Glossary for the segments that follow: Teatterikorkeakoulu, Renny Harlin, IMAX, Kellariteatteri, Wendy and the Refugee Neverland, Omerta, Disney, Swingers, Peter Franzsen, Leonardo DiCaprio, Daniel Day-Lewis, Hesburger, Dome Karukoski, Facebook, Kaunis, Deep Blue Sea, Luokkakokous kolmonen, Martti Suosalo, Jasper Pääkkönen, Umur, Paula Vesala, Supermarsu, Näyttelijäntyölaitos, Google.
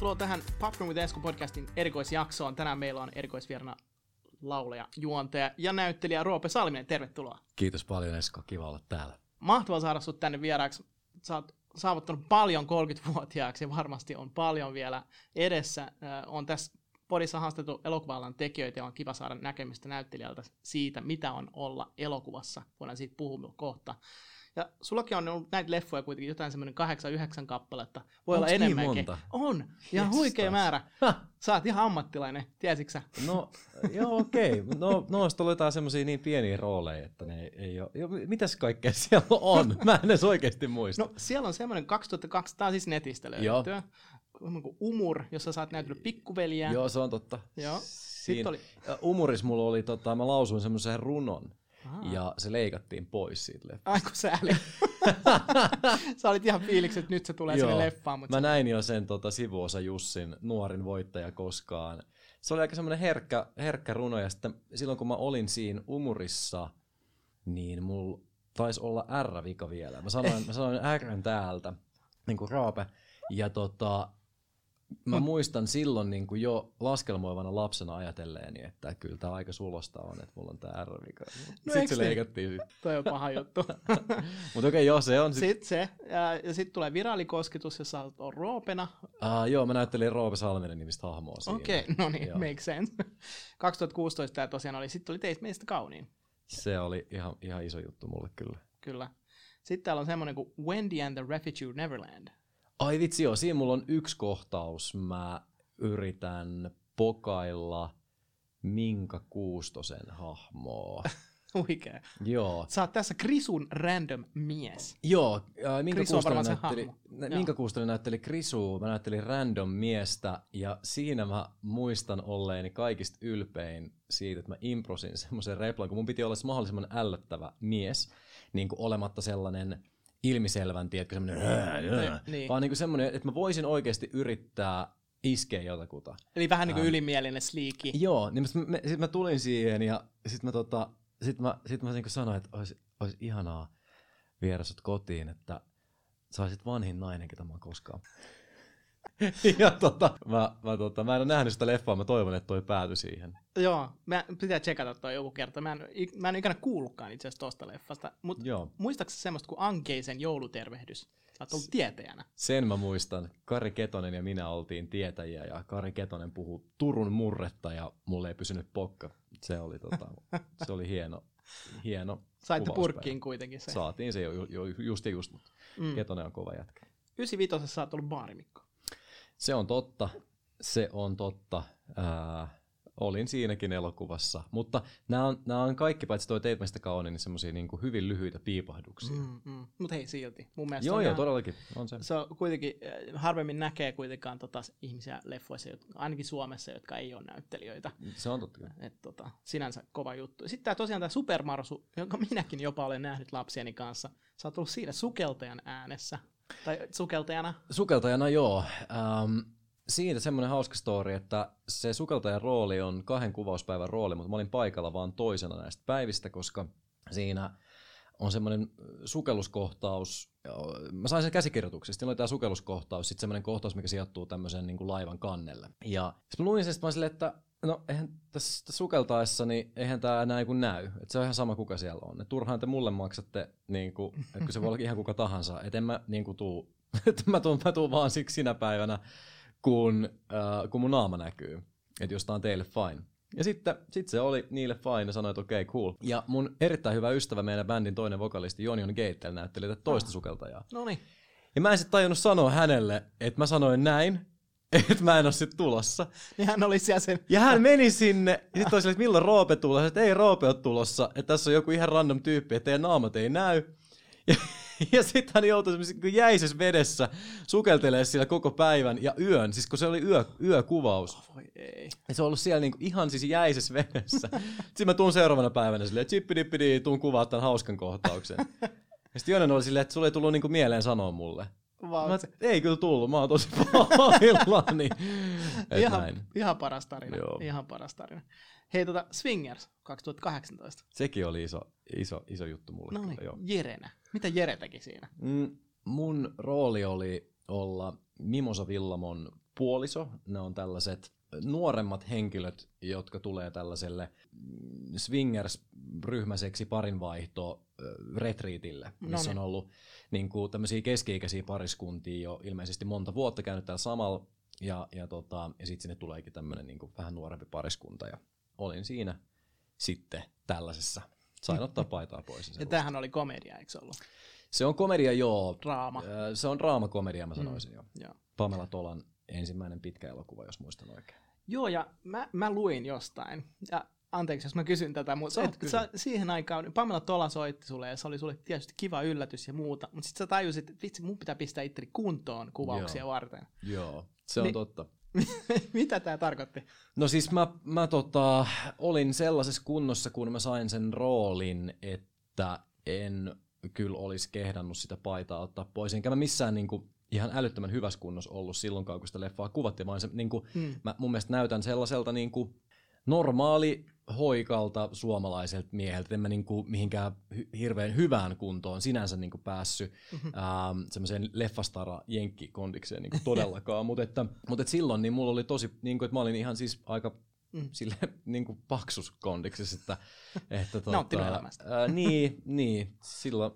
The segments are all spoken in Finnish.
Tervetuloa tähän Popcorn with Esko-podcastin erikoisjaksoon. Tänään meillä on erikoisvierana laulaja, juontaja ja näyttelijä Roope Salminen. Tervetuloa. Kiitos paljon Esko, kiva olla täällä. Mahtavaa saada sut tänne vieraaksi. Sä oot saavuttanut paljon 30-vuotiaaksi ja varmasti on paljon vielä edessä. On tässä podissa haastettu elokuva-alan tekijöitä ja on kiva saada näkemistä näyttelijältä siitä, mitä on olla elokuvassa. Voidaan siitä puhua kohta. Ja sullakin on ollut näitä leffoja kuitenkin, jotain semmoinen 8-9 kappaletta. Voi olla enemmänkin. Monta? On. Ja huikea määrä. Sä oot ihan ammattilainen, tiesitkö sä? No, joo, okei. Okay. No, sitten oli jotain semmoisia niin pieniä rooleja, että ne ei ole. Jo, mitäs kaikkea siellä on? Mä en edes oikeasti muista. No, siellä on semmoinen 2002, tää on siis netistä löydettyä. Umur, jossa sä oot näytellyt pikkuveliä. Joo, se on totta. Joo. Sitten oli. Umurissa mulla oli, mä lausuin semmoisen runon. Aha. Ja se leikattiin pois siitä leffasta. Ai kun sääli. Sä olit ihan fiilikset, että nyt se tulee sinne leffaan. Mutta mä näin jo sen sivuosa Jussin nuorin voittaja koskaan. Se oli aika semmoinen herkkä runo. Ja sitten silloin kun mä olin siinä Umurissa, niin mulla taisi olla R-vika vielä. Mä sanoin R täältä, niin kuin Roope. Ja mä muistan silloin niin kuin jo laskelmoivana lapsena ajatelleeni, että kyllä tämä aika sulosta on, että mulla on tämä R-vika. No sitten se leikattiin. Toi on paha juttu. Mutta okei, joo, se on. Sitten se. Ja sitten tulee Viraalikosketus, jossa on Roopena. Joo, mä näyttelin Roope Salminen nimistä hahmoa siinä. Okei, no niin, makes sense. 2016 tämä tosiaan oli. Sitten oli teistä meistä kauniin. Se oli ihan iso juttu mulle kyllä. Kyllä. Sitten täällä on semmoinen kuin Wendy and the Refugee Neverland. Ai vitsi joo, siinä mulla on yksi kohtaus. Mä yritän pokailla Minka Kuustosen hahmoa. Oikein. Joo. Sä oot tässä Krisun random mies. Joo, Minka Kuustonen näytteli Krisua, mä näyttelin random miestä ja siinä mä muistan olleeni kaikista ylpein siitä, että mä improsin semmoisen replan, kun mun piti olla mahdollisimman ällöttävä mies, niin kuin olematta sellainen ilmiselvän, tiedätkö, semmoinen niin. Vaan niin kuin semmoinen, että mä voisin oikeasti yrittää iskeä jotakuta. Eli vähän niin kuin ylimielinen sleeki. Joo, niin sit mä tulin siihen ja sit mä niin kuin sanoin, että olisi ihanaa viedä sut kotiin, että sä olisit vanhin nainen, ketä mä oon koskaan. Ja mä en ole nähnyt sitä leffaa, mä toivon, että toi päätyi siihen. Joo, mä pitää tsekata toi joku kerta. Mä en ikänä kuullutkaan itse asiassa tosta leffasta, mutta muistatko semmoista kuin Ankeisen joulutervehdys? Sä oot ollut tietäjänä. Sen mä muistan. Kari Ketonen ja minä oltiin tietäjiä ja Kari Ketonen puhui Turun murretta ja mulle ei pysynyt pokka. Se oli, se oli hieno. Saitte purkkiin kuitenkin se. Saatiin se just, mutta Ketonen on kova jätkä. 95 sä oot ollut baarimikko. Se on totta. Olin siinäkin elokuvassa, mutta nämä on kaikki, paitsi toi Teit meistä kauniin, niin semmoisia niin kuin hyvin lyhyitä piipahduksia. Mutta hei silti. Mun mielestä joo, todellakin. On se. Se on kuitenkin, harvemmin näkee kuitenkaan ihmisiä leffoissa, ainakin Suomessa, jotka ei ole näyttelijöitä. Se on totta. Et, sinänsä kova juttu. Sitten tosiaan tämä Supermarsu, jonka minäkin jopa olen nähnyt lapsieni kanssa. Sä oot ollut siinä sukeltajan äänessä. Tai sukeltajana? Sukeltajana, joo. Siitä semmoinen hauska story, että se sukeltajan rooli on 2 kuvauspäivän rooli, mutta mä olin paikalla vaan toisena näistä päivistä, koska siinä on semmoinen sukelluskohtaus. Mä sain sen käsikirjoituksesta. Siinä oli tää sukelluskohtaus, sitten semmoinen kohtaus, mikä sijoittuu tämmöisen niin kuin laivan kannelle. Ja sitten mä luin sen, että no eihän tässä sukeltaessa, niin eihän tää enää näy. Et se on ihan sama, kuka siellä on. Et turhaan te mulle maksatte, niin kun, et kun se voi olla ihan kuka tahansa. Et en mä niin kun tuu. Et mä tuun vaan siksi sinä päivänä, kun mun naama näkyy. Et jos tää on teille fine. Ja sitten se oli niille fine ja sanoi, että okei, cool. Ja mun erittäin hyvä ystävä, meidän bändin toinen vokalisti Jonion Gattel näytteli tätä toista sukeltajaa. Noniin. Ja mä en sit tajunnut sanoa hänelle, että mä sanoin näin. Että mä en oo sit tulossa. Niin hän oli siellä sen. Ja hän meni sinne. Ja sit oli silleen, että milloin Roope tulee. Että ei Roope oo tulossa. Että tässä on joku ihan random tyyppi. Että teidän naamat ei näy. Ja sit hän joutui jäisessä vedessä sukeltelee siellä koko päivän ja yön. Siis kun se oli yökuvaus. Oh, voi ei. Ja se on ollut siellä niinku ihan siis jäisessä vedessä. Sitten mä tuun seuraavana päivänä silleen, että chippidipidi, tuun kuvaa tämän hauskan kohtauksen. Ja sit Jonen oli silleen, että sulle ei tullut niinku mieleen sanoa mulle. Ei kyllä tullut, mä oon tosi pahillani. Ihan paras tarina. Joo. Ihan paras tarina. Hei, Swingers 2018. Sekin oli iso juttu mulle. No niin, Jerenä. Mitä Jere teki siinä? Mun rooli oli olla Mimosa Villamon puoliso. Ne on tällaiset nuoremmat henkilöt, jotka tulee tällaiselle swingers-ryhmäiseksi parinvaihto-retriitille, missä on ollut niin kuin tämmöisiä keski-ikäisiä pariskuntia jo ilmeisesti monta vuotta käynyt täällä samalla, ja sitten sinne tuleekin tämmöinen niin kuin vähän nuorempi pariskunta, ja olin siinä sitten tällaisessa. Sain ottaa paitaa pois. Ja tämähän oli komedia, eikö ollut? Se on komedia, joo. Draama. Se on draamakomedia, mä sanoisin jo. Pamela Tolan ensimmäinen pitkä elokuva, jos muistan oikein. Joo, ja mä luin jostain. Ja anteeksi, jos mä kysyn tätä, mutta siihen aikaan Pamela Tola soitti sulle, ja se oli sulle tietysti kiva yllätys ja muuta, mutta sit sä tajusit, että vitsi, mun pitää pistää itteni kuntoon kuvauksia varten. Joo, se on totta. Mitä tää tarkoitti? No siis mä olin sellaisessa kunnossa, kun mä sain sen roolin, että en kyllä olisi kehdannut sitä paitaa ottaa pois. Enkä mä missään niinku ihan älyttömän hyvässä kunnossa ollut silloinkaan, kun sitä leffaa kuvattiin, vaan se, niinku, mä mun mielestä näytän sellaiselta niinku normaali hoikalta suomalaiselta mieheltä. En mä niinku mihinkään hirveän hyvään kuntoon sinänsä niinku päässyt semmoiseen leffastara jenkkikondikseen niinku todellakaan, mutta silloin niin mulla oli tosi niinku, että mä olin ihan siis aika sille niinku paksuskondiksessa, että nauttinut elämästä. Niin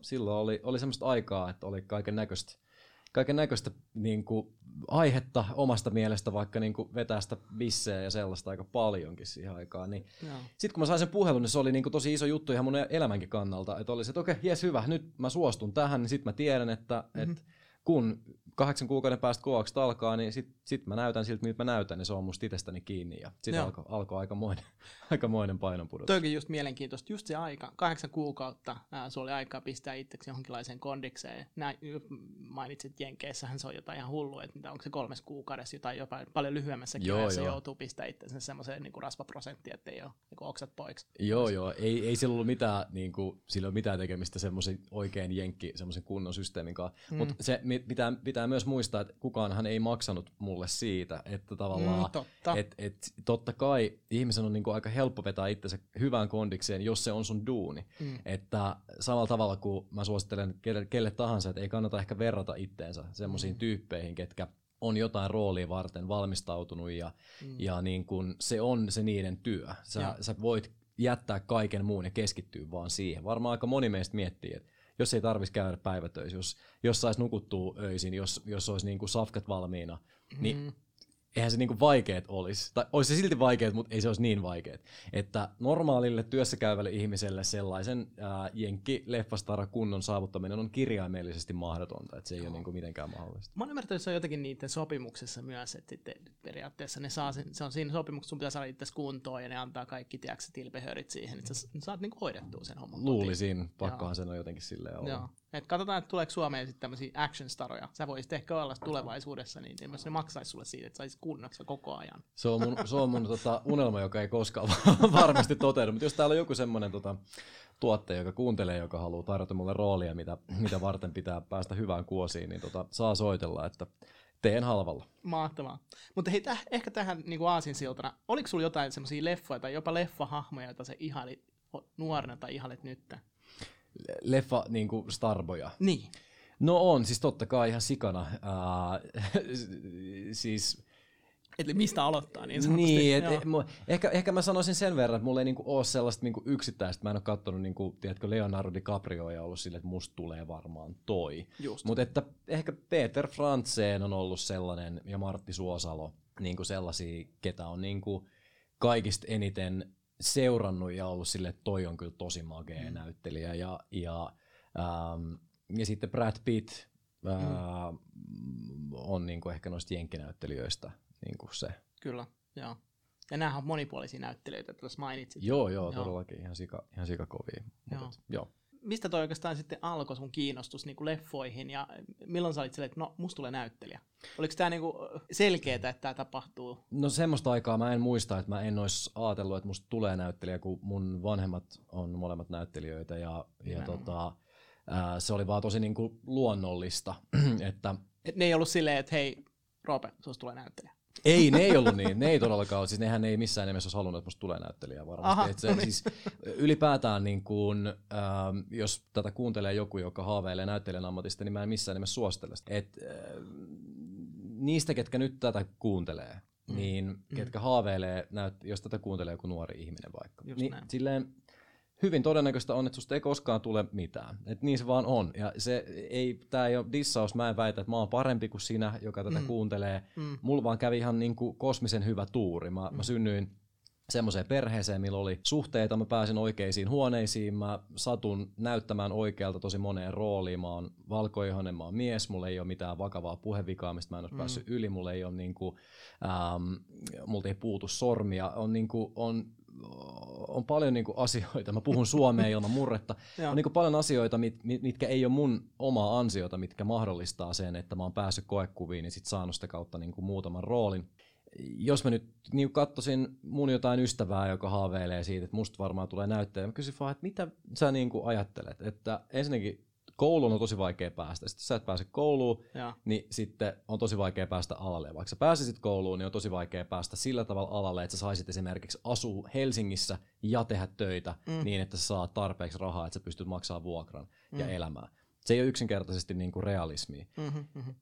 silloin oli semmoista aikaa, että oli kaikennäköistä niinku aihetta omasta mielestä, vaikka niinku vetää sitä bisseä ja sellaista aika paljonkin siihen aikaan. Niin. Sitten kun mä sain sen puhelun, niin se oli niinku tosi iso juttu ihan mun elämänkin kannalta. Että oli se, että okei, jes hyvä, nyt mä suostun tähän, niin sitten mä tiedän, että et kun 8 kuukauden päästä kovaukset alkaa, niin sit mä näytän siltä, mitä mä näytän, niin se on musta itsestäni kiinni. Ja sitten alkoi aikamoinen painonpudotus. Toikin just mielenkiintoista, just se aika, 8 kuukautta se oli aikaa pistää itseksi johonkinlaiseen kondikseen. Mainitsit, että Jenkeissähän se on jotain ihan hullua, että onko se 3 kuukaudessa jotain jopa paljon lyhyemmässäkin, jossa joutuu pistää itsensä semmoiseen niin kuin rasvaprosenttiin, ettei ole niin kuin oksat poiksi. Joo, ei sillä ollut mitään, niin kuin, sillä ole mitään tekemistä semmoisen oikein jenkki, semmoisen kunnon systeemin kanssa. Mutta se, pitää myös muistaa, että kukaanhan ei maksanut mulle siitä, että tavallaan, totta kai ihmisen on niinku aika helppo vetää itsensä hyvään kondikseen, jos se on sun duuni. Että samalla tavalla kuin mä suosittelen kelle tahansa, että ei kannata ehkä verrata itteensä semmoisiin tyyppeihin, ketkä on jotain roolia varten valmistautunut ja niin kun se on se niiden työ. Sä voit jättää kaiken muun ja keskittyä vaan siihen. Varmaan aika moni meistä miettii, että jos ei tarvitsisi käydä päivätöissä, jos saisi nukuttua öisin, jos olisi niinku safkat valmiina, niin eihän se niinku vaikeet olisi. Tai olisi se silti vaikeet, mutta ei se olisi niin vaikeet. Että normaalille työssäkäyvälle ihmiselle sellaisen jenkkileffastara kunnon saavuttaminen on kirjaimellisesti mahdotonta. Että se ei ole niinku mitenkään mahdollista. Mä oon ymmärtänyt, että se on jotenkin niiden sopimuksessa myös, että sitten periaatteessa ne saa sen, se on siinä sopimuksessa, sun pitää saada itseäsi kuntoon ja ne antaa kaikki tilpehöörit siihen, että sä saat niinku hoidettua sen homman. Luulisin, pakkohan sen on jotenkin silleen olla. Et katsotaan, että tuleeko Suomeen sitten tämmöisiä action-staroja. Sä voisit ehkä olla tulevaisuudessa, niin jos ne maksaisi sulle siitä, että saisi kunnoksi koko ajan. Se on mun unelma, joka ei koskaan varmasti toteudu. Mutta jos täällä on joku semmoinen tuottaja, joka kuuntelee, joka haluaa tarjota mulle roolia, mitä varten pitää päästä hyvään kuosiin, niin saa soitella, että teen halvalla. Mahtavaa. Mutta hei, ehkä tähän niinku aasinsiltana, oliko sulla jotain semmoisia leffoja tai jopa leffahahmoja, joita sä ihailit nuorena tai ihailet nyttä? Leffa niinku starboja. Niin. No on, siis totta kai ihan sikana. Siis eli mistä aloittaa niin sanotusti. Niin, ehkä mä sanoisin sen verran, että mulla ei niinku ole sellaista niinku yksittäistä. Mä en ole katsonut niinku, tiedätkö, Leonardo DiCaprio ja ollut silleen, että musta tulee varmaan toi. Mutta että ehkä Peter Franzsen on ollut sellainen ja Martti Suosalo, niinku sellaisia, ketä on niinku kaikista eniten seurannut ja ollut silleen, että toi on kyllä tosi magea näyttelijä. Ja sitten Brad Pitt on niinku ehkä noista jenkkinäyttelijöistä niinku se. Kyllä, joo. Ja näähän on monipuolisia näyttelijöitä, että tuossa mainitsit. Joo, todellakin ihan sikakovia. Joo. Mistä toi oikeastaan sitten alkoi sun kiinnostus niinku leffoihin ja milloin sä olit silleen, että no musta tulee näyttelijä? Oliko tämä niinku selkeetä, että tämä tapahtuu? No semmoista aikaa mä en muista, että mä en olisi ajatellut, että musta tulee näyttelijä, kun mun vanhemmat on molemmat näyttelijöitä ja se oli vaan tosi niinku luonnollista. Että ne ei ollut silleen, että hei Roope, susta tulee näyttelijä. Ei, ne ei ollut niin. Ne ei todellakaan ole. Siis nehän ei missään nimessä olisi halunnut, että musta tulee näyttelijää varmasti. Et se, siis, ylipäätään, niin kun, jos tätä kuuntelee joku, joka haaveilee näyttelijän ammatista, niin mä en missään nimessä suostele sitä. Niistä, ketkä nyt tätä kuuntelee, niin ketkä haaveilee, jos tätä kuuntelee joku nuori ihminen vaikka, niin silleen hyvin todennäköistä on, että susta ei koskaan tule mitään. Et niin se vaan on. Ja se ei, tää ei ole dissaus, mä en väitä, että mä oon parempi kuin sinä, joka tätä kuuntelee. Mulla vaan kävi ihan niinku kosmisen hyvä tuuri. Mä synnyin semmoiseen perheeseen, millä oli suhteita, mä pääsin oikeisiin huoneisiin, mä satun näyttämään oikealta tosi moneen rooliin, mä oon valkoihoinen, mä oon mies, mulla ei ole mitään vakavaa puhevikaa, mistä mä en ole päässyt yli, mulla ei ole niinku, multa ei puutu sormia, on niinku, on paljon niinku asioita, mä puhun suomea ilman murretta, on niinku paljon asioita, mitkä ei ole mun omaa ansiota, mitkä mahdollistaa sen, että mä oon päässyt koekuviin ja sit saanut sitä kautta niinku muutaman roolin. Jos mä nyt niin katsoisin mun jotain ystävää, joka haaveilee siitä, että musta varmaan tulee näyttelijä, mä kysyn vaan, että mitä sä niinku ajattelet, että ensinnäkin kouluun on tosi vaikea päästä, sitten jos sä et pääse kouluun, niin sitten on tosi vaikea päästä alalle. Vaikka sä pääsisit kouluun, niin on tosi vaikea päästä sillä tavalla alalle, että sä saisit esimerkiksi asua Helsingissä ja tehdä töitä niin, että sä saat tarpeeksi rahaa, että sä pystyt maksamaan vuokran ja elämään. Se ei ole yksinkertaisesti niinku realismia.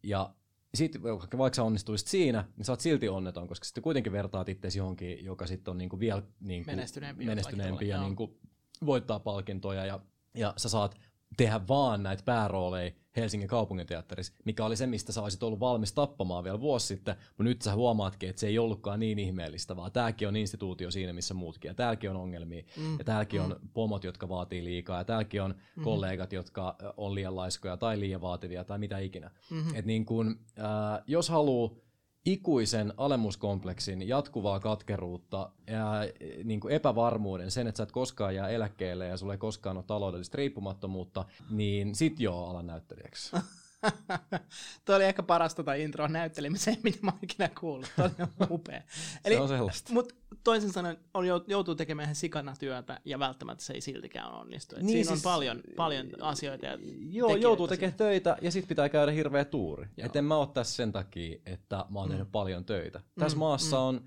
Ja sitten vaikka sä onnistuisit siinä, niin sä oot silti onneton, koska sitten kuitenkin vertaat itseäsi johonkin, joka sitten on niinku vielä niinku menestyneempi ja niinku voittaa palkintoja ja sä saat tehdä vaan näitä päärooleja Helsingin kaupunginteatterissa, mikä oli se, mistä sä olisit ollut valmis tappamaan vielä vuosi sitten, mutta nyt sä huomaatkin, että se ei ollutkaan niin ihmeellistä, vaan tämäkin on instituutio siinä, missä muutkin, ja täälläkin on ongelmia, ja täälläkin on pomot, jotka vaatii liikaa, ja täälläkin on kollegat, jotka on liian laiskoja tai liian vaativia tai mitä ikinä. Et niin kun, jos haluaa ikuisen alemmuskompleksin, jatkuvaa katkeruutta, niin kuin epävarmuuden, sen, että sä et koskaan jää eläkkeelle ja sulla ei koskaan ole taloudellista riippumattomuutta, niin sit joo, ala näyttelijäksi. Tuo oli ehkä paras introa näyttelemiseen, mitä mä oon ikinä kuullut. Tuo oli upea. Eli, se on sellaista. Mutta toisin sanoen joutuu tekemään ihan sikana työtä ja välttämättä se ei siltikään onnistu. Niin, siinä siis, on paljon asioita ja joo, joutuu tekemään töitä ja sitten pitää käydä hirveä tuuri. Et en mä oo tässä sen takia, että mä oon tehnyt paljon töitä. Tässä maassa on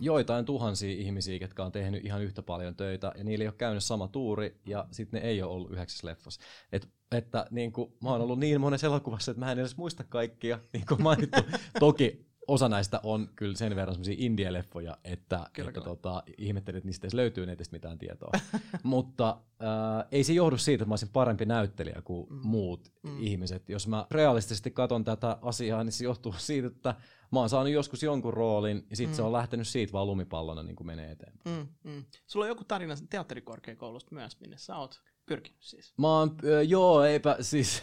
joitain tuhansia ihmisiä, jotka on tehnyt ihan yhtä paljon töitä ja niillä ei ole käynyt sama tuuri ja sitten ne ei ole ollut 9 leffassa. Että niin kuin, mä oon ollut niin monessa elokuvassa, että mä en edes muista kaikkia, niin kuin mainittu. Toki osa näistä on kyllä sen verran semmosia indie-leffoja, että ihmettelin, että niistä edes löytyy netistä mitään tietoa. Mutta ei se johdu siitä, että mä olisin parempi näyttelijä kuin muut ihmiset. Jos mä realistisesti katson tätä asiaa, niin se johtuu siitä, että mä oon saanut joskus jonkun roolin ja sit se on lähtenyt siitä vaan lumipallona niin kuin menee eteenpäin. Sulla on joku tarina teatterikorkeakoulusta myös, minne sä oot pyrkinyt siis? Mä oon, joo, eipä siis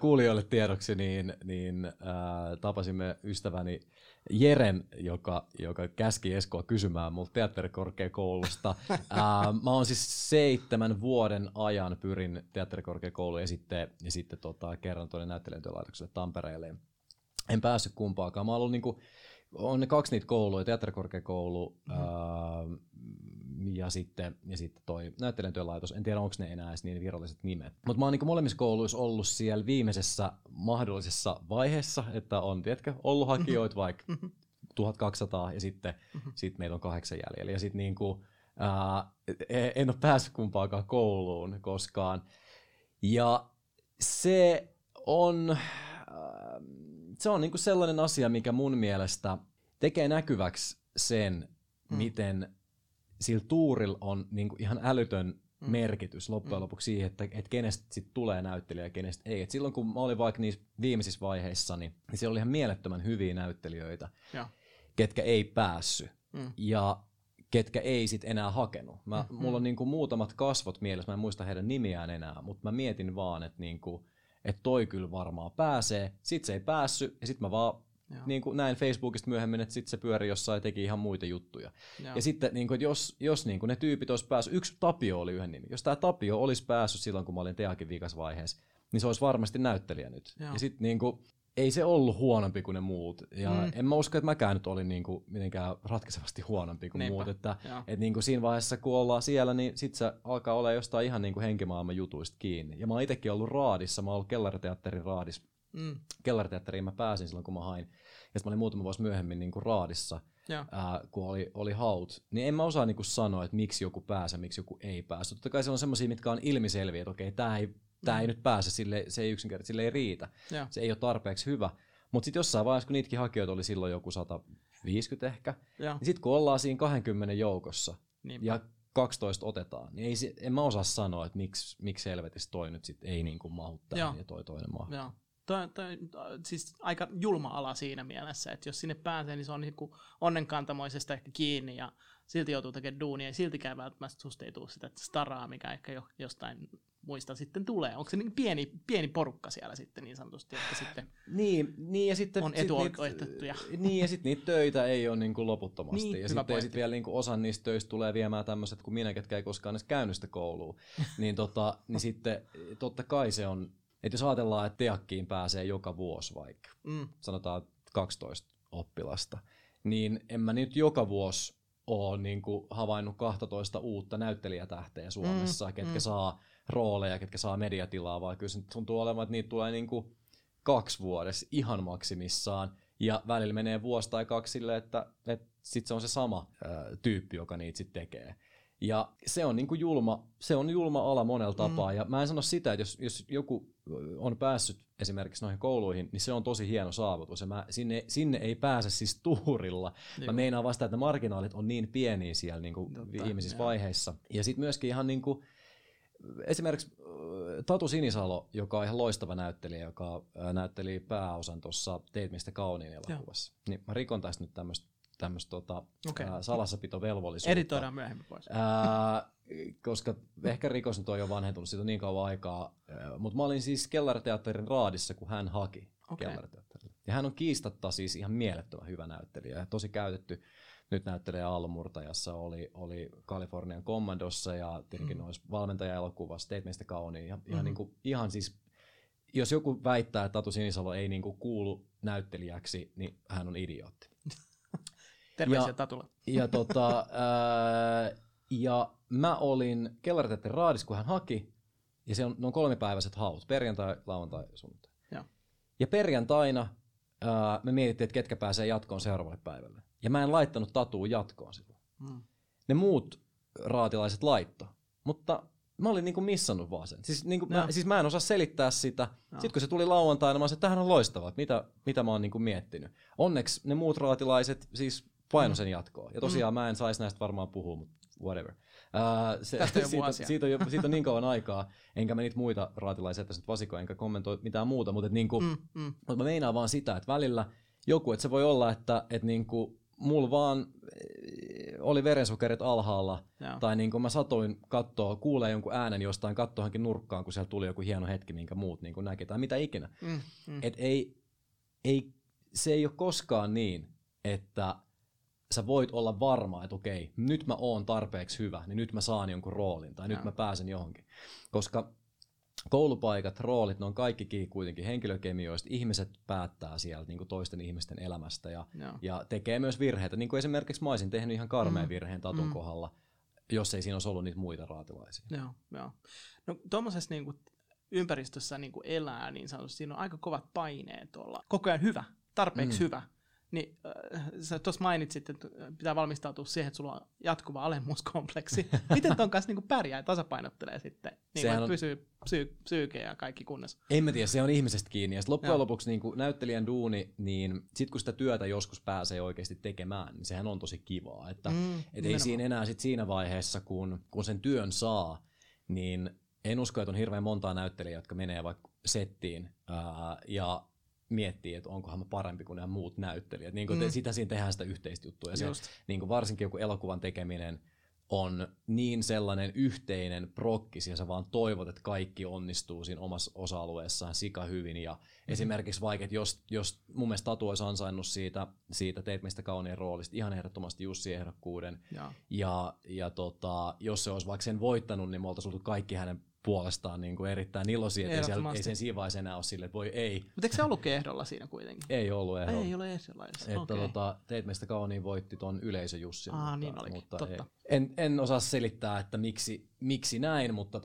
kuulijoille tiedoksi, niin tapasimme ystäväni Jeren, joka käski Eskoa kysymään multa teatterikorkeakoulusta. Mä oon siis 7 vuoden ajan pyrin teatterikorkeakouluun ja sitten kerran tuonne Näyttelijäntyölaitokselle Tampereelle. En päässyt kumpaakaan. Mä oon ollut niinku, on 2 niitä kouluja, teatterikorkeakoulu ja sitten toi Näyttelijäntyölaitos. En tiedä, onko ne enää edes niin viralliset nimet. Mutta mä oon niinku molemmissa kouluissa ollut siellä viimeisessä mahdollisessa vaiheessa, että on, tiedätkö, ollut hakijoita vaikka 1200 ja sitten sit meillä on 8 jäljellä. Ja sitten niinku, en ole päässyt kumpaakaan kouluun koskaan. Ja se on... Se on niinku sellainen asia, mikä mun mielestä tekee näkyväksi sen, miten sillä tuurilla on niinku ihan älytön merkitys loppujen lopuksi siihen, että kenestä sit tulee näyttelijä ja kenestä ei. Et silloin kun mä olin vaikka niissä viimeisissä vaiheissa, niin siellä oli ihan mielettömän hyviä näyttelijöitä, ketkä ei päässyt ja ketkä ei sit enää hakenut. Mulla on niinku muutamat kasvot mielessä, mä en muista heidän nimiään enää, mutta mä mietin vaan, että niinku, että toi kyllä varmaan pääsee, sit se ei päässyt, ja sit mä vaan niin kuin näin Facebookista myöhemmin, että sit se pyöri jossain ja teki ihan muita juttuja. Ja sitten, niin kuin, jos niin kuin ne tyypit olisi päässyt, yksi Tapio oli yhden nimi, jos tää Tapio olisi päässyt silloin, kun mä olin Teakin viikasvaiheessa, niin se olisi varmasti näyttelijä nyt. Ja sit niin kuin, ei se ollut huonompi kuin ne muut, ja en mä usko, että mäkään nyt olin niin kuin mitenkään ratkaisevasti huonompi kuin muut, että niin kuin siinä vaiheessa, kun ollaan siellä, niin sit se alkaa olla jostain ihan niin kuin henkimaailman jutuista kiinni. Ja mä oon itekin ollut raadissa, mä oon ollut Kellariteatterin raadissa. Kellariteatteriin mä pääsin silloin, kun mä hain. ja sitten mä olin muutama vuosi myöhemmin niin kuin raadissa, kun oli haut, niin en mä osaa niin kuin sanoa, että miksi joku pääsee, miksi joku ei pääse. Totta kai se on semmoisia, mitkä on ilmiselviä, että okei, tää ei nyt pääse, sille, se ei yksinkertaisesti sille ei riitä, ja se ei ole tarpeeksi hyvä. Mutta sitten jossain vaiheessa, kun niitäkin hakijoita oli silloin joku 150 ehkä, niin sitten kun ollaan siinä 20 joukossa, niinpä, ja 12 otetaan, niin ei, en mä osaa sanoa, että miksi helvetissä toi nyt sit ei niin kuin mahu tähän ja toi toinen mahu. Toi, siis aika julma ala siinä mielessä, että jos sinne pääsee, niin se on niin kuin onnenkantamoisesta ehkä kiinni ja silti joutuu tekemään duunia ja siltikään välttämättä susta ei tule sitä staraa, mikä ehkä jostain muista sitten tulee. Onko se niin pieni porukka siellä sitten niin sanotusti, että sitten niin, ja sitten, on etuoikeutettuja. Niin, ja sitten niitä töitä ei ole niin kuin loputtomasti. Niin, ja sitten vielä niin kuin osa niistä töistä tulee viemään tämmöiset kuin minä, ketkä ei koskaan edes käynyt sitä koulua. niin sitten totta kai se on. Et jos ajatellaan, että Teakkiin pääsee joka vuosi vaikka, sanotaan 12 oppilasta, niin en mä nyt joka vuosi ole niin kuin havainnut 12 uutta näyttelijätähteä Suomessa, ketkä saa rooleja, ketkä saa mediatilaa, vaan kyllä se tuntuu olevan, että niitä tulee niin kuin 2 vuodessa ihan maksimissaan, ja välillä menee vuosi tai 2 sille, että sit se on se sama tyyppi, joka niitä sit tekee. Ja se on niinku julma ala monella tapaa, ja mä en sano sitä, että jos joku on päässyt esimerkiksi noihin kouluihin, niin se on tosi hieno saavutus, ja sinne ei pääse siis tuurilla. Niin. Mä meinaan vasta, että marginaalit on niin pieniä siellä niinku viimeisissä vaiheissa. Ja sitten myöskin ihan niinku, esimerkiksi Tatu Sinisalo, joka on ihan loistava näyttelijä, joka näytteli pääosan tuossa Teit mistä kauniin -elokuvassa. Niin mä rikon tästä nyt tämmöistä salassapitovelvollisuutta. Editoidaan myöhemmin pois. Koska ehkä rikos nyt on jo vanhentunut, siitä on niin kauan aikaa. Mutta mä olin siis Kellariteatterin raadissa, kun hän haki Kellariteatterin. Ja hän on kiistatta siis ihan mielettömän hyvä näyttelijä. Ja tosi käytetty nyt näyttelijä Aallonmurtajassa, oli Californian Commandossa ja tietenkin noissa valmentaja-elokuvassa, Teit meistä kauniin. Ihan siis, jos joku väittää, että Tatu Sinisalo ei niinku kuulu näyttelijäksi, niin hän on idiootti. Terveisiä Tatulle. Ja mä olin Kellariteatterin raadissa, kun hän haki, ja se on 3-päiväiset haut, perjantai, lauantai ja sunnuntai. Ja perjantaina me mietittiin, että ketkä pääsee jatkoon seuraavalle päivälle. Ja mä en laittanut Tatuun jatkoon silloin. Ne muut raatilaiset laittoi, mutta mä olin niinku missannut vaan sen. Siis, niinku mä en osaa selittää sitä. No. Sitten kun se tuli lauantaina, mä olin, että tämähän on loistavaa, mitä mä oon niinku miettinyt. Onneksi ne muut raatilaiset siis paino sen jatkoon. Ja tosiaan mä en saisi näistä varmaan puhua, mutta whatever. Siitä on niin kauan aikaa, enkä mä niitä muita raatilaisia tässä nyt vasikoi, enkä kommentoi mitään muuta, mutta niinku, mä meinaan vaan sitä, että välillä joku, että se voi olla, että niinku, mulla vaan oli verensokerit alhaalla, tai niinku mä satoin katsoa, kuulee jonkun äänen jostain, katsoa johonkin nurkkaan, kun siellä tuli joku hieno hetki, minkä muut niinku näki, tai mitä ikinä. Että ei, se ei ole koskaan niin, että sä voit olla varma, että okei, nyt mä oon tarpeeksi hyvä, niin nyt mä saan jonkun roolin tai nyt mä pääsen johonkin. Koska koulupaikat, roolit, ne on kaikki kuitenkin henkilökemioista. Ihmiset päättää siellä niin kuin toisten ihmisten elämästä ja tekee myös virheitä. Niin kuin esimerkiksi mä olisin tehnyt ihan karmeen virheen Tatun kohdalla, jos ei siinä olisi ollut niitä muita raatilaisia. Joo. No tuommoisessa niin kuin ympäristössä niin kuin elää, niin sanotusti siinä on aika kovat paineet olla koko ajan hyvä, tarpeeksi hyvä. Niin sä tuossa mainitsit, että pitää valmistautua siihen, että sulla on jatkuva alemmuuskompleksi. Miten ton kanssa niinku pärjää ja tasapainottelee sitten? Niin kuin pysyy psyyke ja kaikki kunnossa. En mä tiedä, se on ihmisestä kiinni. Ja loppujen lopuksi niinku näyttelijän duuni, niin sit kun sitä työtä joskus pääsee oikeasti tekemään, niin sehän on tosi kivaa. Että et ei siinä enää sit siinä vaiheessa, kun sen työn saa, niin en usko, että on hirveän montaa näyttelijää, jotka menee vaikka settiin ja miettii, että onkohan mä parempi kuin nämä muut näyttelijät. Niin kuin sitä siinä tehdään sitä yhteisjuttua. Ja se, niin kuin varsinkin joku elokuvan tekeminen on niin sellainen yhteinen prokkis, ja sä vaan toivot, että kaikki onnistuu siinä omassa osa-alueessaan sika hyvin. Ja esimerkiksi vaikka, että jos mun mielestä Tatu olisi ansainnut siitä Teit meistä kauniin roolista ihan ehdottomasti Jussi-ehdokkuuden. Jos se olisi vaikka sen voittanut, niin me oltaisiin ollut kaikki hänen puolestaan niin kuin erittäin iloisia, että ei sen siinä vaiheessa enää ole silleen, että voi ei. Mutta eikö se ollutkin ehdolla siinä kuitenkin? Ei ollut ehdolla. Ei ole ehdolla. Teit meistä kauniin voitti ton yleisöjussin. Niin olikin, totta. En osaa selittää, että miksi näin, mutta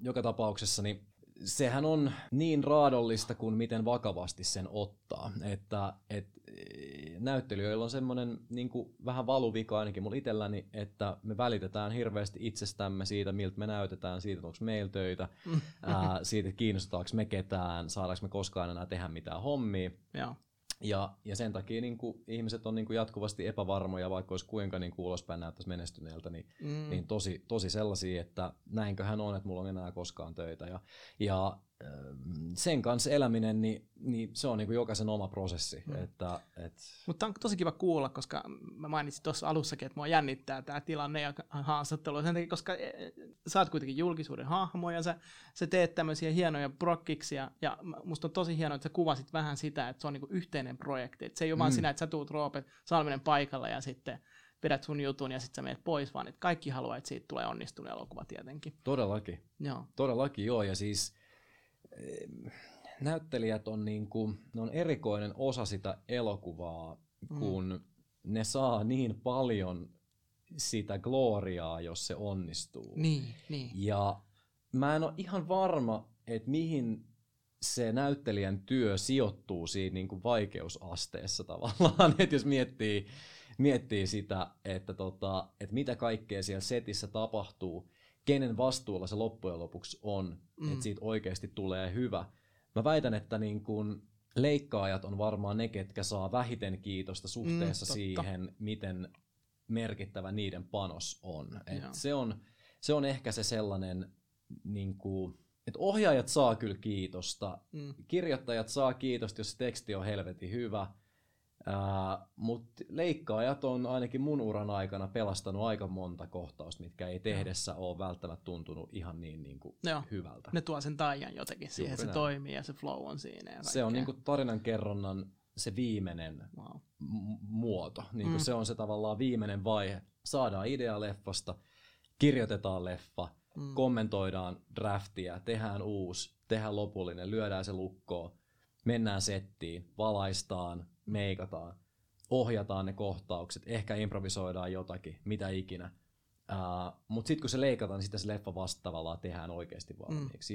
joka tapauksessa niin sehän on niin raadollista kuin miten vakavasti sen ottaa. Että näyttelijöillä on semmoinen niin kuin vähän valuvika ainakin mulla itselläni, että me välitetään hirveästi itsestämme siitä, miltä me näytetään, siitä, onko meillä töitä, siitä, kiinnostetaanko me ketään, saadaanko me koskaan enää tehdä mitään hommia. Ja sen takia niin kuin, ihmiset on niin kuin, jatkuvasti epävarmoja, vaikka olisi kuinka niin kuin, ulospäin näyttäisi menestyneeltä, niin tosi sellaisia, että näinköhän on, että mulla on enää koskaan töitä. Ja sen kanssa eläminen, niin se on niin kuin jokaisen oma prosessi. Mutta on tosi kiva kuulla, koska mä mainitsin tuossa alussakin, että mua jännittää tämä tilanne ja haastattelu. Sen takia, koska sä oot kuitenkin julkisuuden hahmo ja sä teet tämmöisiä hienoja prokkiksia. Ja musta on tosi hienoa, että sä kuvasit vähän sitä, että se on niin kuin yhteinen projekti. Et se ei ole vaan sinä, että sä tuut Roope Salminen paikalla ja sitten vedät sun jutun ja sitten sä menet pois, vaan että kaikki haluaa, että siitä tulee onnistunut elokuva tietenkin. Todellakin. Joo. Todellakin joo. Ja siis näyttelijät on, niinku, ne on erikoinen osa sitä elokuvaa, kun ne saa niin paljon sitä gloriaa, jos se onnistuu. Niin. Ja mä en ole ihan varma, että mihin se näyttelijän työ sijoittuu siinä niinku vaikeusasteessa tavallaan. Et jos miettii sitä, että mitä kaikkea siellä setissä tapahtuu, kenen vastuulla se loppujen lopuksi on, että siitä oikeasti tulee hyvä. Mä väitän, että niin kun leikkaajat on varmaan ne, ketkä saa vähiten kiitosta suhteessa siihen, miten merkittävä niiden panos on. Et se on ehkä se sellainen, niin kun, että ohjaajat saa kyllä kiitosta, kirjoittajat saa kiitosta, jos se teksti on helvetin hyvä. Mutta leikkaajat on ainakin mun uran aikana pelastanut aika monta kohtausta, mitkä ei tehdessä ole välttämättä tuntunut ihan niin hyvältä. Ne tuo sen taian jotenkin siihen, juuri se näin toimii ja se flow on siinä. Ja se on niin kuin tarinankerronnan se viimeinen muoto. Niin kuin se on se tavallaan viimeinen vaihe. Saadaan idea leffasta, kirjoitetaan leffa, kommentoidaan draftia, tehdään uusi, tehdään lopullinen, lyödään se lukkoon, mennään settiin, valaistaan, meikataan, ohjataan ne kohtaukset, ehkä improvisoidaan jotakin, mitä ikinä. Mutta sitten kun se leikataan, niin sitten se leffa vasta tavallaan tehdään oikeasti valmiiksi.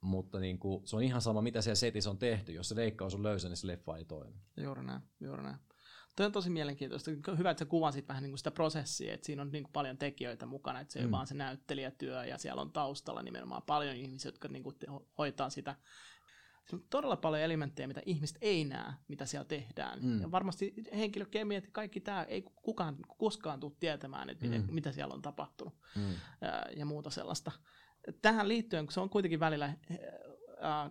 Mutta niinku, se on ihan sama, mitä siellä setissä on tehty. Jos se leikkaus on löysä, niin se leffa ei toimi. Juuri näin. Tuo on tosi mielenkiintoista. Hyvä, että sä kuvasit vähän niinku sitä prosessia, että siinä on niinku paljon tekijöitä mukana, että se ei vaan se näyttelijätyö ja siellä on taustalla nimenomaan paljon ihmisiä, jotka niinku hoitaa sitä. On todella paljon elementtejä, mitä ihmiset ei näe, mitä siellä tehdään. Ja varmasti henkilökemiat ja kaikki tämä ei koskaan tule tietämään, että mitä siellä on tapahtunut ja muuta sellaista. Tähän liittyen, kun se on kuitenkin välillä,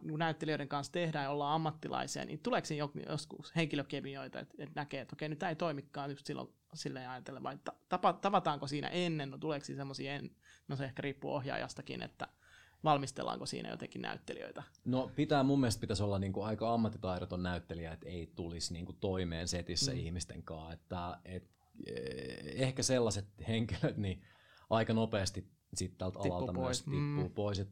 kun näyttelijöiden kanssa tehdään ja ollaan ammattilaisia, niin tuleeko siinä joskus henkilökemioita, että näkee, että okei, nyt tämä ei toimikaan just silleen ajatellen, vai tavataanko siinä ennen, no tuleeko siinä semmoisia, no se ehkä riippuu ohjaajastakin, että valmistellaanko siinä jotenkin näyttelijöitä? No mun mielestä pitäisi olla niinku aika ammattitaidoton näyttelijä, että ei tulisi niinku toimeen setissä ihmisten kanssa. Ehkä sellaiset henkilöt niin aika nopeasti sit tältä alalta myös tippuu pois.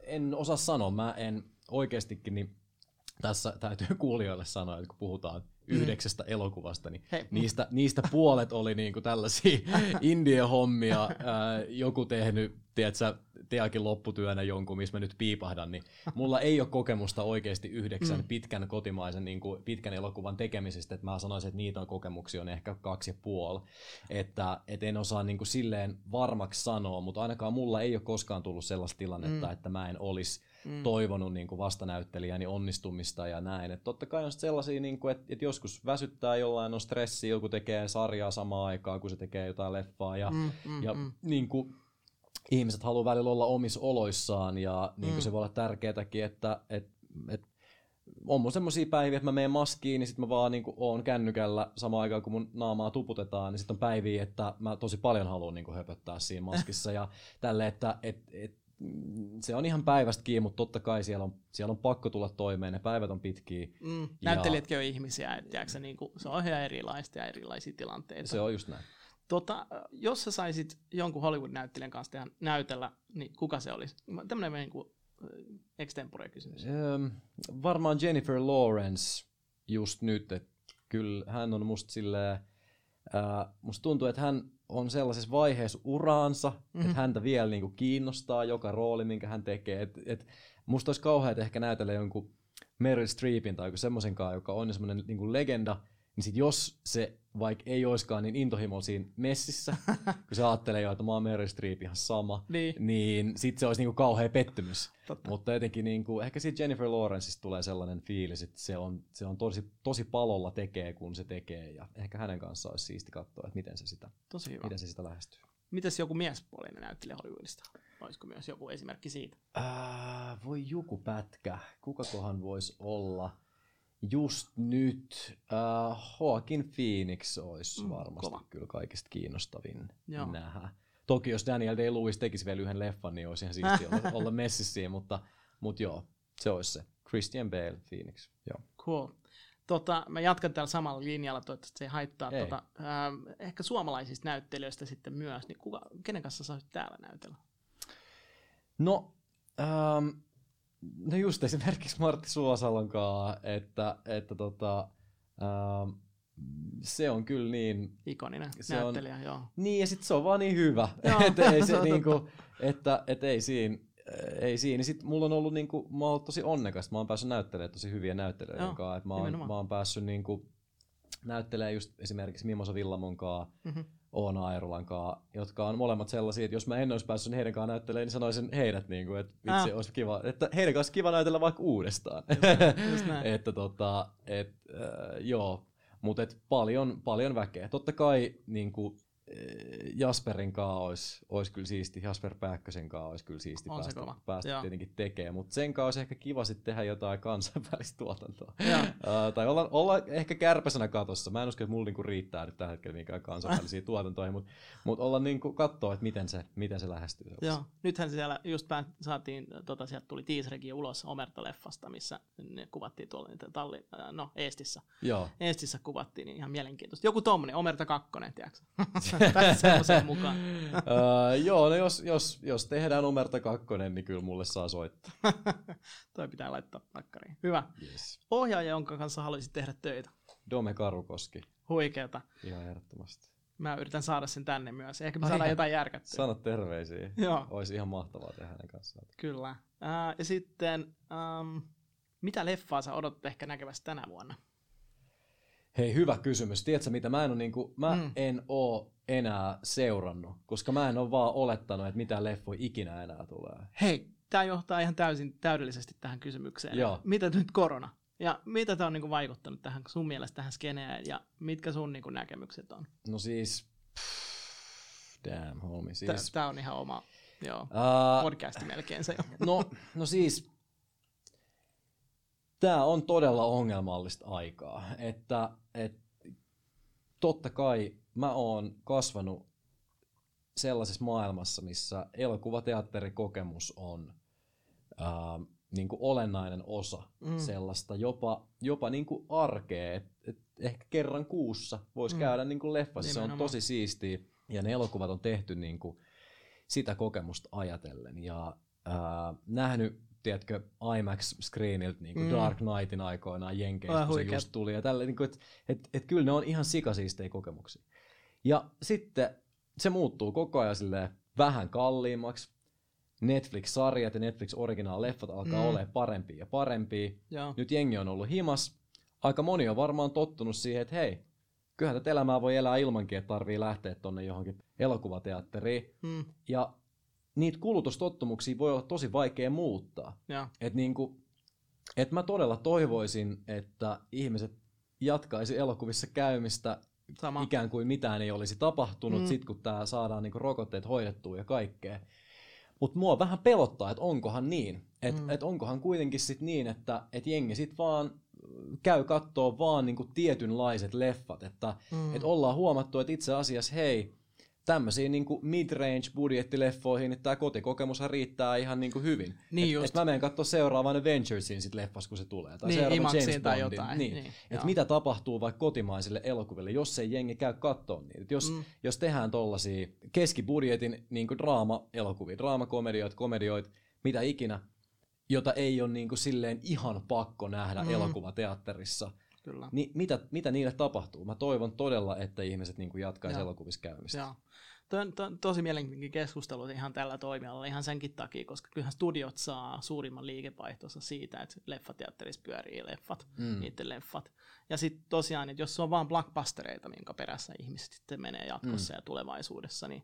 En osaa sanoa, mä en oikeastikin, niin tässä täytyy kuulijoille sanoa, että kun puhutaan 9 elokuvasta, niin niistä puolet oli niinku tällaisia indie-hommia, joku tehnyt, tiedätkö, Teakin lopputyönä jonkun, missä mä nyt piipahdan, niin mulla ei ole kokemusta oikeasti 9 pitkän kotimaisen niinku, pitkän elokuvan tekemisestä, että mä sanoisin, että niitä on kokemuksia on ehkä 2,5, että en osaa niinku silleen varmaksi sanoa, mutta ainakaan mulla ei ole koskaan tullut sellaista tilannetta, että mä en olisi toivonut niinku vastanäyttelijäni onnistumista ja näin. Et totta kai on sellaisia, niinku, että joskus väsyttää, jollain on stressi, joku tekee sarjaa samaan aikaan, kun se tekee jotain leffaa ja niinku, ihmiset haluaa välillä olla omissa oloissaan ja niinku, se voi olla tärkeätäkin, että on mun semmosia päiviä, että mä menen maskiin, niin sit mä vaan niinku oon kännykällä samaan aikaan, kun mun naamaa tuputetaan, niin sit on päiviä, että mä tosi paljon haluan niinku höpöttää siinä maskissa ja tälleen, että se on ihan päivästä kiinni, mutta totta kai siellä on pakko tulla toimeen, ne päivät on pitkiä. Näyttelijätkin on ihmisiä, tiedätkö, niinku, se on ihan erilaista ja erilaisia tilanteita. Se on just näin. Jos sä saisit jonkun Hollywood-näyttelijän kanssa tehdä näytellä, niin kuka se olisi? Tämmöinen niinku extempore kysymys. Varmaan Jennifer Lawrence just nyt, että kyllä hän on musta silleen, musta tuntuu, että hän on sellaisessa vaiheessa uraansa, että häntä vielä niinku kiinnostaa joka rooli, minkä hän tekee. Musta olisi kauheaa, että ehkä näytellä jonkun Meryl Streepin tai joku semmoisenkaan, joka on semmoinen niinku legenda, niin sit jos se vaikka ei oiskaan niin intohimolla siinä messissä, kun se ajattelee jo, että mä oon Meryl Streep ihan sama, niin sit se olisi niinku kauhea pettymys. Totta. Mutta jotenkin niinku, ehkä siitä Jennifer Lawrenceista tulee sellainen fiilis, että se on tosi palolla tekee, kun se tekee, ja ehkä hänen kanssaan olisi siisti katsoa, että miten se sitä lähestyy. Mitäs joku miespuolinen näyttelijä Hollywoodista? Olisiko myös joku esimerkki siitä? Voi joku pätkä. Kukakohan voisi olla? Just nyt Joaquin Phoenix olisi varmasti kova. Kyllä kaikista kiinnostavin Joo. nähdä. Toki jos Daniel Day-Lewis tekisi vielä yhden leffan, niin olisi ihan siistiä olla messissä, mutta joo, se olisi se. Christian Bale, Phoenix. Joo. Cool. Mä jatkan täällä samalla linjalla, toivottavasti se ei haittaa. Ehkä suomalaisista näyttelijöistä sitten myös, niin kenen kanssa sä olisit täällä näytellä? No just esimerkiksi Martti Suosalon kanssa, että se on kyllä niin... Ikoninen näyttelijä, joo. Niin, ja sit se on vaan niin hyvä, että ei siinä. Sit mulla on ollut niinku, mä oon ollut tosi onnekas, mä oon päässyt näyttelemään tosi hyviä näyttelijöiden kanssa, että mä oon päässyt niinku näyttelemään just esimerkiksi Mimosa Villamon kanssa, Oona Airulan kanssa, jotka on molemmat sellaisia, että jos mä en olisi päässyt heidän kanssaan näyttelemään, niin sanoisin heidät, niin kuin, että vitsi, olisi kiva, että heidän kanssa kiva näytellä vaikka uudestaan. Just näin. Mutta paljon väkeä. Totta kai niin kuin, Jasperin kanssa olisi kyllä siisti, Jasper Pääkkösen kanssa olisi kyllä siisti päästä tietenkin tekemään, mutta sen kanssa olisi ehkä kiva sitten tehdä jotain kansainvälistä tuotantoa. Tai olla ehkä kärpäsenä katossa. Mä en usko, että mulla niinku riittää nyt tällä hetkellä minkään kansainvälisiä tuotantoja, mutta olla niinku katsoa, että miten se lähestyy. Joo. Nythän siellä just saatiin, sieltä tuli teaserikin ulos Omerta-leffasta, missä ne kuvattiin tuolla Eestissä. Joo. Eestissä kuvattiin, niin ihan mielenkiintoista. Joku tommonen, Omerta 2, tiedätkö? Mukaan. Joo, no jos tehdään Omerta 2, niin kyllä mulle saa soittaa. Toi pitää laittaa pakkariin. Hyvä. Yes. Ohjaaja, jonka kanssa haluaisit tehdä töitä? Dome Karukoski. Huikeeta. Ihan ehdottomasti. Mä yritän saada sen tänne myös. Ehkä me saadaan jotain järkättyä. Sano terveisiä. Joo. Olisi ihan mahtavaa tehdä hänen kanssaan. Kyllä. Ja sitten, mitä leffaa sä odotat ehkä näkevästi tänä vuonna? Hei, hyvä kysymys. Tiedätkö mitä? Mä en oo enää seurannut, koska mä en ole vaan olettanut, että mitä leffoja ikinä enää tulee. Hei, tää johtaa ihan täydellisesti tähän kysymykseen. Joo. Mitä nyt korona? Ja mitä tää on niinku vaikuttanut tähän sun mielestä tähän skeneen ja mitkä sun niinku näkemykset on? No siis, damn homie. Siis, tää on ihan oma podcasti melkein se. No siis... Tämä on todella ongelmallista aikaa, että totta kai mä oon kasvanut sellaisessa maailmassa, missä elokuvateatterikokemus on niinku olennainen osa sellaista jopa niinku arkea, että ehkä kerran kuussa voisi käydä niinku leffassa, se on tosi siistiä ja ne elokuvat on tehty niinku sitä kokemusta ajatellen ja nähnyt tiedätkö, IMAX-screeniltä niin kuin Dark Knightin aikoinaan Jenkeissä, kun se just tuli. Ja tälle, niin kuin, et kyllä ne on ihan sikasiistejä kokemuksia. Ja sitten se muuttuu koko ajan silleen vähän kalliimmaksi. Netflix-sarjat ja Netflix-originaal-leffat alkaa olemaan parempia ja parempia. Joo. Nyt jengi on ollut himas. Aika moni on varmaan tottunut siihen, että hei, kyllähän tätä elämää voi elää ilmankin, että tarvii lähteä tonne johonkin elokuvateatteriin. Ja niitä kulutustottumuksia voi olla tosi vaikea muuttaa. Et mä todella toivoisin, että ihmiset jatkaisi elokuvissa käymistä ikään kuin mitään ei olisi tapahtunut, sit kun tää saadaan niinku rokotteet hoidettua ja kaikkea. Mut mua vähän pelottaa, että onkohan niin. Että onkohan kuitenkin sit niin, että jengi sit vaan käy kattoo vaan niinku tietynlaiset leffat. Et ollaan huomattu, että itse asiassa hei, tämmöisiin niinku mid-range budjettileffoihin, että tää kotikokemushan riittää ihan niinku hyvin. Niin että mä menen katsoa seuraavan Avengersin sit leffas, kun se tulee. Tai seuraavan James Bondin. Niin. Että mitä tapahtuu vaikka kotimaisille elokuville, jos ei jengi käy katsoa niitä. Et jos tehdään tollasia keskibudjetin niinku draama-elokuvia, draamakomedioita, mitä ikinä, jota ei ole niinku silleen ihan pakko nähdä elokuvateatterissa. Kyllä. Niin mitä niille tapahtuu? Mä toivon todella, että ihmiset niinku jatkaisi elokuvissa käymistä. Tuo on tosi mielenkiintoinen keskustelu ihan tällä toimialalla ihan senkin takia, koska kyllähän studiot saa suurimman liikevaihtonsa siitä, että leffateatterissa pyörii leffat, niiden leffat. Ja sitten tosiaan, että jos se on vaan blockbustereita, minkä perässä ihmiset sitten menee jatkossa ja tulevaisuudessa, niin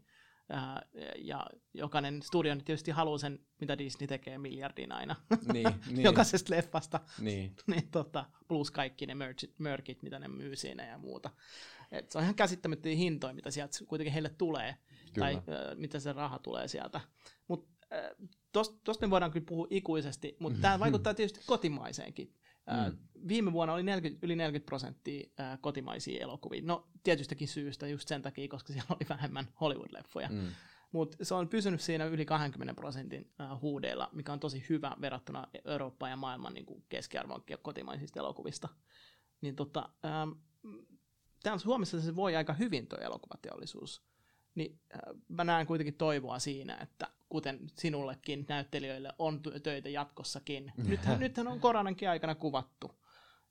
ja jokainen studio tietysti haluaa sen, mitä Disney tekee miljardin aina niin. jokaisesta leffasta, niin, plus kaikki ne merkit, mitä ne myy siinä ja muuta. Et se on ihan käsittämättömiä hintoja, mitä sieltä kuitenkin heille tulee, kyllä. tai mitä se raha tulee sieltä. Mut tosta me voidaan kyllä puhua ikuisesti, mutta tämä vaikuttaa tietysti kotimaiseenkin. Viime vuonna oli yli 40% kotimaisia elokuvia. No tietystäkin syystä, just sen takia, koska siellä oli vähemmän Hollywood-leffoja. Mutta se on pysynyt siinä yli 20% huudeilla, mikä on tosi hyvä verrattuna Eurooppaan ja maailman niin keskiarvoon kotimaisista elokuvista. Niin täällä Suomessa se voi aika hyvin tuo elokuvateollisuus. Niin mä näen kuitenkin toivoa siinä, että kuten sinullekin näyttelijöille on töitä jatkossakin. Nythän on koronankin aikana kuvattu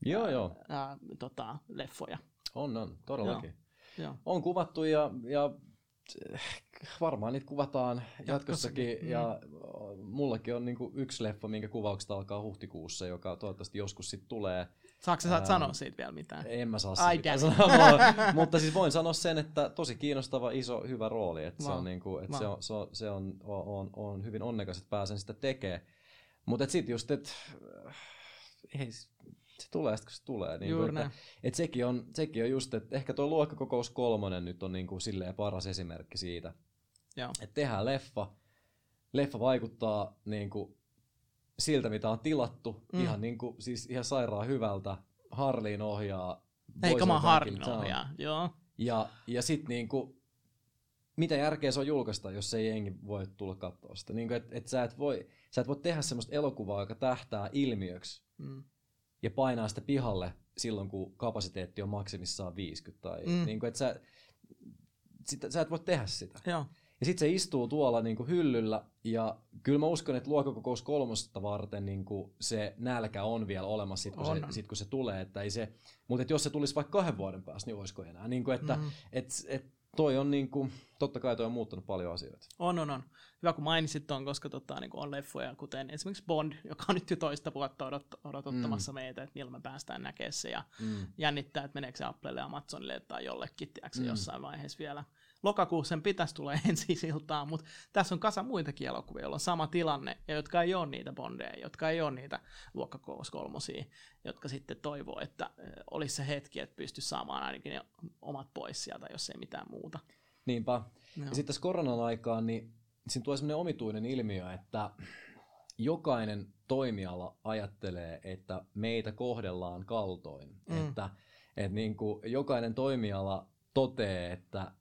joo. Leffoja. On, todellakin. Joo. On kuvattu ja varmaan niitä kuvataan jatkossakin. Ja mullakin on niinku yksi leffa, minkä kuvaukset alkaa huhtikuussa, joka toivottavasti joskus sitten tulee. Saatko sä sanoa siitä vielä mitään? En mä saa siitä sanoa, mutta siis voin sanoa sen, että tosi kiinnostava, iso, hyvä rooli. Että se on, niinku, et se on hyvin onnekas, että pääsen sitä tekemään. Mutta sitten just, että se tulee sitten, kun se tulee. Niinku, että sekin on just, että ehkä tuo Luokkakokous kolmonen nyt on niinku silleen paras esimerkki siitä. Että tehdään leffa vaikuttaa niinku siltä, mitä on tilattu, ihan sairaan hyvältä. Harleen ohjaa. Eikä mä Harleen ohjaa, joo. Ja sit niinku, mitä järkeä se on julkaista, jos ei jengi voi tulla katsoa sitä. Niinku, et sä et voi tehdä semmoista elokuvaa, joka tähtää ilmiöksi ja painaa sitä pihalle silloin, kun kapasiteetti on maksimissaan 50. Tai, niinku, et sä et voi tehdä sitä. Joo. Ja sitten se istuu tuolla niinku hyllyllä, ja kyllä mä uskon, että Luokkakokous kolmosta varten niinku se nälkä on vielä olemassa, sit kun se tulee. Että ei se, mutta jos se tulisi vaikka 2 vuoden päästä, niin olisiko enää. Niinku, että toi on niinku, totta kai toi on muuttanut paljon asioita. On. Hyvä, kun mainitsit ton, koska niinku on leffoja, kuten esimerkiksi Bond, joka on nyt jo toista vuotta odottamassa meitä, että milloin me päästään näkemään se. Ja jännittää, että meneekö se Applelle, Amazonille tai jollekin, tiedätkö, jossain vaiheessa vielä. Lokakuusen pitäisi tulla ensi-iltaan, mutta tässä on kasa muitakin elokuvia, joilla on sama tilanne, ja jotka ei ole niitä Bondeja, jotka ei ole niitä Luokkakokous 3, jotka sitten toivoo, että olisi se hetki, että pystyisi saamaan ainakin ne omat pois sieltä, jos ei mitään muuta. Niinpä. No. Ja sitten tässä koronan aikaan, niin siinä tulee sellainen omituinen ilmiö, että jokainen toimiala ajattelee, että meitä kohdellaan kaltoin. Että niin kuin jokainen toimiala toteaa, että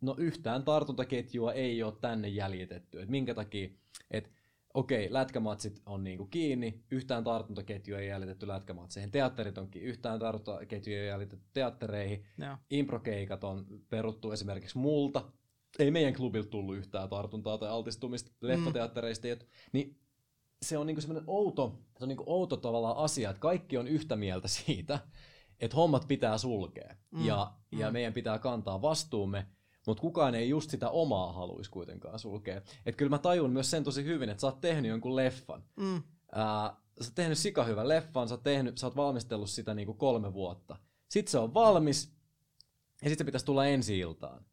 no yhtään tartuntaketjua ei ole tänne jäljitetty. Et minkä takia, että okei, lätkämatsit on niinku kiinni, yhtään tartuntaketjua ei jäljitetty lätkämatseihin. Teatterit onkin, yhtään tartuntaketjua ei jäljitetty teattereihin. No. Improkeikat on peruttu esimerkiksi multa. Ei meidän klubilta tullut yhtään tartuntaa tai altistumista leffateattereista. Niin se on niinku semmoinen outo tavallaan asia, että kaikki on yhtä mieltä siitä, että hommat pitää sulkea ja meidän pitää kantaa vastuumme. Mutta kukaan ei just sitä omaa haluisi kuitenkaan sulkea. Että kyllä mä tajun myös sen tosi hyvin, että sä oot tehnyt jonkun leffan. Sä oot tehnyt sikahyvän leffan, sä oot valmistellut sitä niinku 3 vuotta. Sitten se on valmis, ja sitten se pitäisi tulla ensi-iltaan.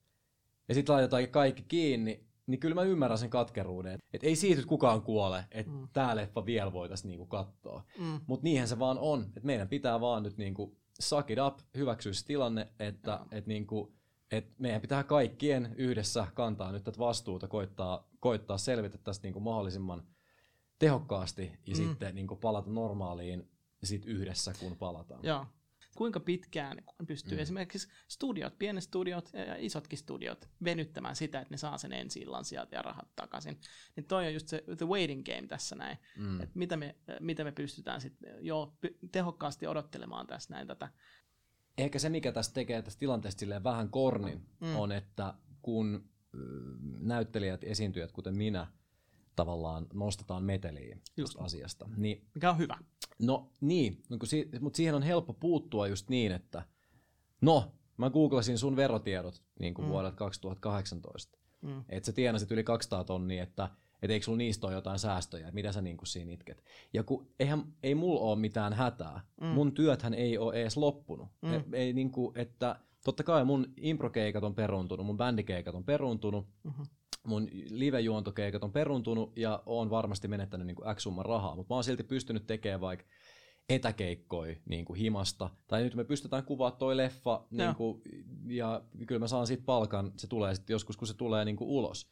Ja sitten laitetaan kaikki kiinni, niin kyllä mä ymmärrän sen katkeruuden. Että ei siitä kukaan kuole, että tää leffa vielä voitaisiin niinku katsoa. Mutta niinhän se vaan on. Että meidän pitää vaan nyt niinku suck it up, hyväksyä se tilanne, että et niinku... Et meidän pitää kaikkien yhdessä kantaa nyt tätä vastuuta, koittaa selvitä tästä niinku mahdollisimman tehokkaasti ja sitten niinku palata normaaliin sit yhdessä, kun palataan. Joo. Kuinka pitkään pystyy esimerkiksi studiot, pienet studiot ja isotkin studiot venyttämään sitä, että ne saa sen ensi illan sieltä ja rahat takaisin. Niin toi on just se the waiting game tässä näin, että mitä me pystytään sitten tehokkaasti odottelemaan tässä näin tätä. Ehkä se, mikä tässä tekee tästä tilanteesta vähän kornin, on, että kun näyttelijät, esiintyjät, kuten minä, tavallaan nostetaan meteliä tästä asiasta. Niin, mikä on hyvä. No niin, mutta siihen on helppo puuttua just niin, että no, Mä googlasin sun verotiedot niin kuin vuodelta 2018. Että sä tienasit yli 200 000, että eikö sulla niistä ole jotain säästöjä, että mitä sä niin kuin siinä itket. Ja kun ei mulla ole mitään hätää, mun työthän ei ole edes loppunut. Ei, niin kuin, että, totta kai mun improkeikat on peruuntunut, mun bändikeikat on peruuntunut, mun live-juontokeikat on peruuntunut ja oon varmasti menettänyt niin kuin X summan rahaa, mutta mä oon silti pystynyt tekemään vaikka etäkeikkoi niin kuin himasta. Tai nyt me pystytään kuvaamaan toi leffa niin kuin, ja kyllä mä saan siitä palkan, se tulee sitten joskus kun se tulee niin kuin ulos.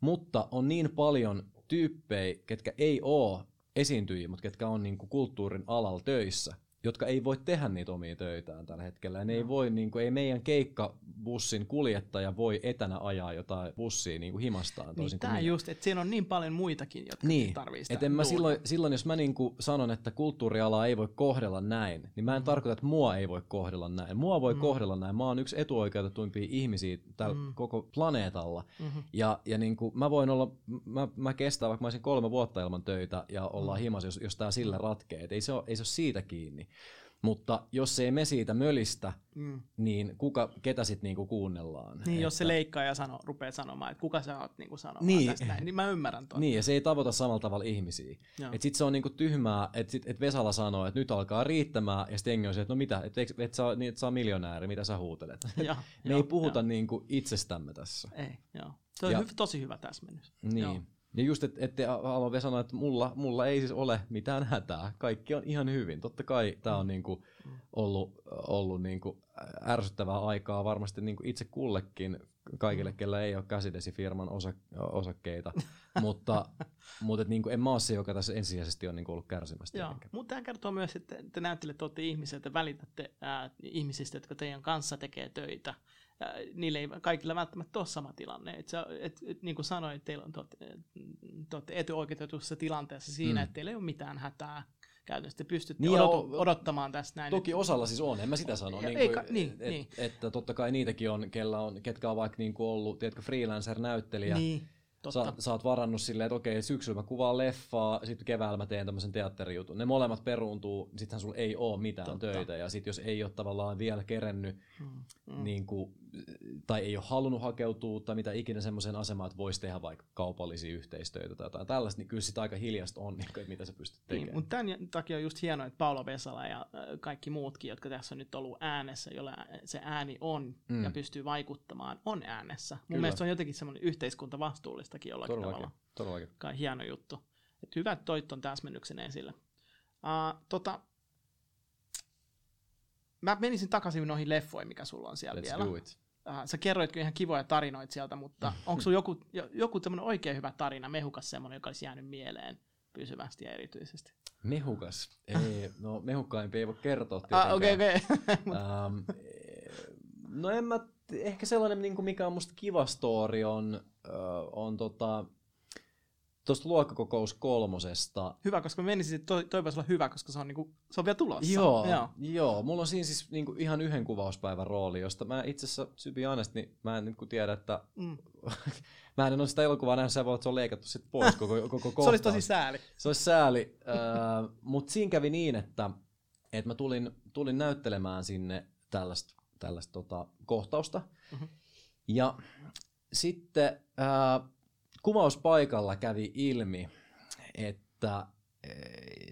Mutta on niin paljon tyyppejä, ketkä ei ole esiintyjiä, mutta ketkä on niin kuin kulttuurin alalla töissä, jotka ei voi tehdä niitä omia töitään tällä hetkellä. Ja ne ei voi, niin kuin, ei meidän keikkabussin kuljettaja voi etänä ajaa jotain bussia niin kuin himastaan. Niin, tämä just, että siinä on niin paljon muitakin, jotka niin tarvitsee. Että mä silloin, jos mä niin kuin sanon, että kulttuurialaa ei voi kohdella näin, niin mä en tarkoita, että mua ei voi kohdella näin. Mua voi kohdella näin. Mä oon yksi etuoikeutetuimpia ihmisiä tällä koko planeetalla. Ja niin kuin mä voin olla, mä kestän vaikka mä olisin 3 vuotta ilman töitä ja ollaan himassa, jos tää sillä ratkee. Et ei se ole siitä kiinni. Mutta jos ei me siitä mölistä, niin ketä sitten niinku kuunnellaan? Niin, että jos se leikkaaja rupeaa sanomaan, että kuka sä oot niinku sanomaan tästä näin, niin mä ymmärrän tuon. Niin, ja se ei tavoita samalla tavalla ihmisiä. Että sit se on niinku tyhmää, että et Vesala sanoo, että nyt alkaa riittämään, ja Stengi on se, että no mitä, että et sä oot miljonääri, mitä sä huutelet. Me ei puhuta niinku itsestämme tässä. Ei, joo. Se on tosi hyvä täsmennys. Niin. Joo. Ja just, että haluan vielä sanoa, että mulla ei siis ole mitään hätää. Kaikki on ihan hyvin. Totta kai tämä on niinku ollut niinku ärsyttävää aikaa varmasti niinku itse kullekin, kaikille, kellä ei ole käsidesifirman osakkeita. mutta niinku en mä ole se, joka tässä ensisijaisesti on niinku ollut kärsimästä. Mutta tämä kertoo myös, että te näyttelijät olette ihmisiä, että välitätte ihmisistä, jotka teidän kanssa tekee töitä. Niille ei kaikilla välttämättä ole sama tilanne. Et, niin kuin sanoin, teillä on te olette etuoikeutetussa tilanteessa siinä, että teillä ei ole mitään hätää. Käytännössä te pystytte niin odottamaan tästä näin. Toki osalla siis on, en mä sitä sano. Niin. Että totta kai niitäkin on, ketkä on vaikka niin kuin ollut freelancer-näyttelijä. Niin. Sä oot varannut silleen, että okei, syksyllä mä kuvaan leffaa, sitten keväällä mä teen tämmöisen teatterijutun. Ne molemmat peruuntuu, sittenhän sulla ei oo mitään töitä. Ja sit jos ei oo tavallaan vielä kerennyt, niin kuin, tai ei oo halunnut hakeutua, tai mitä ikinä semmoiseen asemaan, että voisi tehdä vaikka kaupallisia yhteistöitä tai jotain tällaista, niin kyllä sitä aika hiljaista on, niin kuin, mitä sä pystyt tekemään. Niin, mutta tämän takia on just hienoa, että Paula Vesala ja kaikki muutkin, jotka tässä on nyt ollut äänessä, jolla se ääni on ja pystyy vaikuttamaan, on äänessä. Mun mielestä se on jotenkin semmoinen yhteiskuntavastuullista. Todellakin. Kai hieno juttu. Et hyvä, että toit on täsmennyksen esille. Mä menisin takaisin noihin leffoihin, mikä sulla on siellä. Let's vielä. Sä kerroitkin ihan kivoja tarinoita sieltä, mutta onko sulla joku tämmöinen oikein hyvä tarina, mehukas semmoinen, joka olisi jäänyt mieleen pysyvästi ja erityisesti? Mehukas? Ei, no mehukkaimpi ei voi kertoa tietenkään. Okei. No en mä, ehkä sellainen, niin kuin mikä on musta kiva story on tuosta Luokkakokous kolmosesta. Hyvä, koska mä menisin, että toi voisi olla hyvä, koska se on vielä tulossa. Joo, mulla on siinä siis niin kuin ihan yhden kuvauspäivän rooli, josta mä itse asiassa, to be honest, niin mä en nyt kun tiedä, että mä en ole sitä elokuvaa nähnyt, sä voit, että se on leikattu sit pois koko kohtaan. Se olisi tosi sääli. Se olisi sääli, mutta siinä kävi niin, että mä tulin näyttelemään sinne tällaista kohtausta. Ja sitten kuvauspaikalla kävi ilmi, että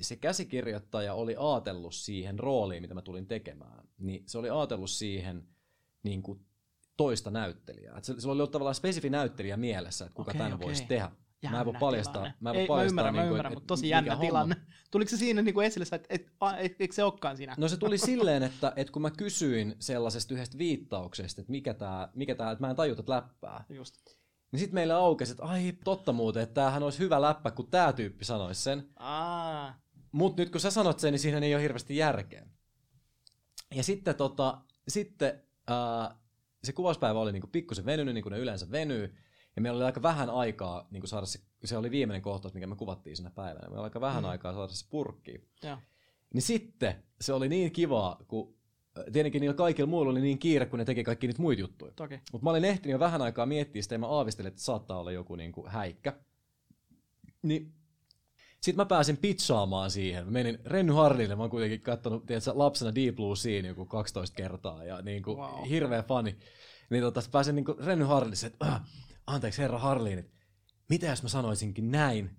se käsikirjoittaja oli ajatellut siihen rooliin, mitä mä tulin tekemään. Niin se oli ajatellut siihen niin kuin toista näyttelijää. Sillä oli ollut tavallaan spesifi näyttelijä mielessä, että kuka tämän voisi tehdä. Jännä, mä ymmärrän, mutta tosi jännä tilanne. Tuliko se siinä niin kuin esille, että eikö se olekaan siinä? No se tuli silleen, että kun mä kysyin sellaisesta yhdestä viittauksesta, että mikä tää, että mä en tajuta läppää. Just. Niin sit meillä aukesi, että ai totta muuten, että tämähän olisi hyvä läppä, kun tää tyyppi sanoisi sen. Mut nyt kun sä sanot sen, niin siinä ei ole hirveästi järkeä. Ja sitten, se kuvauspäivä oli niinku pikkusen venynyt, niin kuin ne yleensä venyy. Ja meillä oli aika vähän aikaa niin saada se oli viimeinen kohtaus, mikä me kuvattiin sinä päivänä. Meillä oli aika vähän aikaa saada se purkkiin. Niin sitten se oli niin kivaa, kun tietenkin niillä kaikilla muilla oli niin kiire, kun ne teki kaikki niitä muita juttuja. Mutta mä olin ehtinyt jo vähän aikaa miettiä sitä ja mä aavistelin, että saattaa olla joku niin kuin häikkä. Niin Sitten mä pääsin pitsaamaan siihen. Mä menin Renny Harlille, mä oon kuitenkin kattonut tiedätkö, lapsena Deep Blue Sea joku 12 kertaa ja niin kuin wow. Hirveä fani. Niin pääsin niin kuin Renny Harlille, että anteeksi herra Harlin, että mitä jos mä sanoisinkin näin?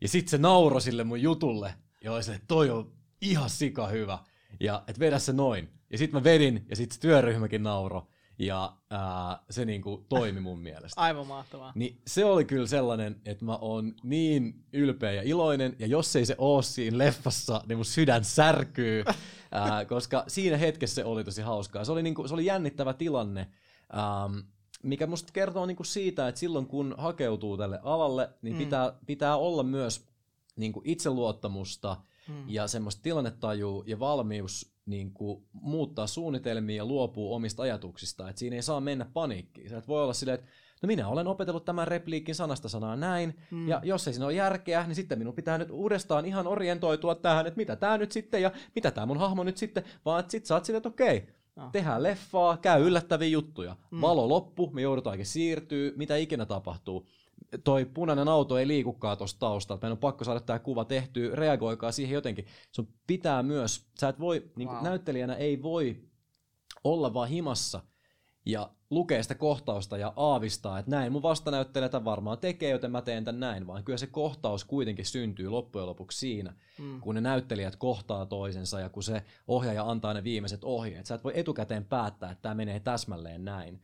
Ja sit se nauro sille mun jutulle ja oli sille, että toi on ihan sika hyvä ja et vedä se noin. Ja sit mä vedin ja sit se työryhmäkin nauro ja se niinku toimi mun mielestä. Aivan mahtavaa. Niin se oli kyllä sellainen, että mä oon niin ylpeä ja iloinen ja jos ei se oo siinä leffassa, niin mun sydän särkyy, koska siinä hetkessä se oli tosi hauskaa. Se oli, niinku, se oli jännittävä tilanne. Mikä musta kertoo niinku siitä, että silloin kun hakeutuu tälle alalle, niin pitää olla myös niinku itseluottamusta ja semmoista tilannetajua ja valmius niinku muuttaa suunnitelmia ja luopuu omista ajatuksista. Et siinä ei saa mennä paniikkiin. Sä et voi olla silleen, että no minä olen opetellut tämän repliikin sanasta sanaa näin, ja jos ei siinä ole järkeä, niin sitten minun pitää nyt uudestaan ihan orientoitua tähän, että mitä tää nyt sitten ja mitä tää mun hahmo nyt sitten, vaan että sit sä oot silleen, että okei. No. Tehdään leffaa, käy yllättäviä juttuja. Valo loppu, me joudutaankin siirtyy, mitä ikinä tapahtuu. Toi punainen auto ei liikukaan tuosta taustalta, meidän on pakko saada tämä kuva tehtyä, reagoikaa siihen jotenkin. Sun pitää myös, sä et voi, niin kuin näyttelijänä ei voi olla vaan himassa ja lukea sitä kohtausta ja aavistaa, että näin mun vastanäyttelijä tämän varmaan tekee, joten mä teen tämän näin, vaan kyllä se kohtaus kuitenkin syntyy loppujen lopuksi siinä, kun ne näyttelijät kohtaa toisensa ja kun se ohjaaja antaa ne viimeiset ohjeet. Sä et voi etukäteen päättää, että tämä menee täsmälleen näin,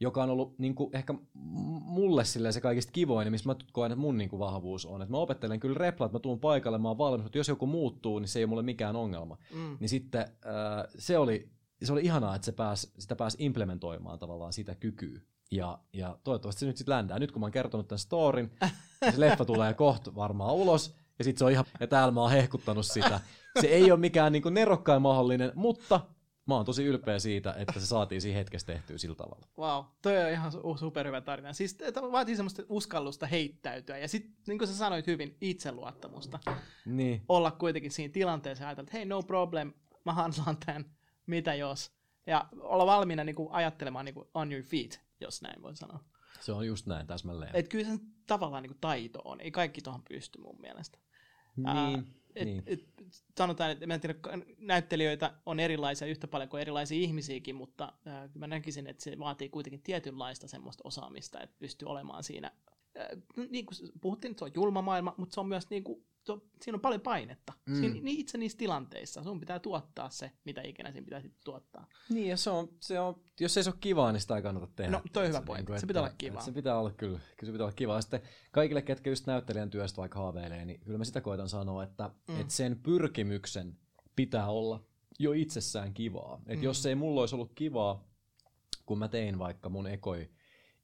joka on ollut niin kuin, ehkä mulle se kaikista kivoin, missä mä koen, että mun niin kuin, vahvuus on. Et mä opettelen kyllä replat, mä tuun paikalle, mä oon valmis, mutta jos joku muuttuu, niin se ei ole mulle mikään ongelma. Niin sitten se oli ihanaa, että sitä pääsi implementoimaan tavallaan sitä kykyä. Ja toivottavasti se nyt sitten ländää. Nyt kun mä oon kertonut tämän storin, niin se leffa tulee kohta varmaan ulos. Ja sit se on ihan, ja täällä mä oon hehkuttanut sitä. Se ei ole mikään niin kuin nerokkain mahdollinen, mutta mä oon tosi ylpeä siitä, että se saatiin siinä hetkessä tehtyä sillä tavalla. Vau, toi on ihan superhyvä tarina. Siis vaatii semmoista uskallusta heittäytyä. Ja sit, niin kuin sä sanoit hyvin, itseluottamusta. Niin. Olla kuitenkin siinä tilanteessa ja ajatella, että hei, no problem, mä handlaan tämän. Mitä jos? Ja olla valmiina niinku ajattelemaan niinku on your feet, jos näin voi sanoa. Se on just näin täsmälleen. Et kyllä sen tavallaan niinku taito on. Ei kaikki tuohon pysty mun mielestä. Sanotaan, että näyttelijöitä on erilaisia yhtä paljon kuin erilaisia ihmisiäkin, mutta mä näkisin, että se vaatii kuitenkin tietynlaista semmoista osaamista, että pystyy olemaan siinä. Niin kuin puhuttiin, että se on julma maailma, mutta se on myös niinku siinä on paljon painetta. Itse niissä tilanteissa. Sun pitää tuottaa se, mitä ikinä siinä pitää sitten tuottaa. Niin, ja se on, jos ei se ole kivaa, niin sitä ei kannata tehdä. No, toi on hyvä pointti. Se pitää olla kivaa. Se pitää olla kyllä se pitää olla kivaa. Sitten kaikille, ketkä just näyttelijän työstä vaikka haaveilee, niin kyllä mä sitä koitan sanoa, että et sen pyrkimyksen pitää olla jo itsessään kivaa. Et jos ei mulla olisi ollut kivaa, kun mä tein vaikka mun ekoi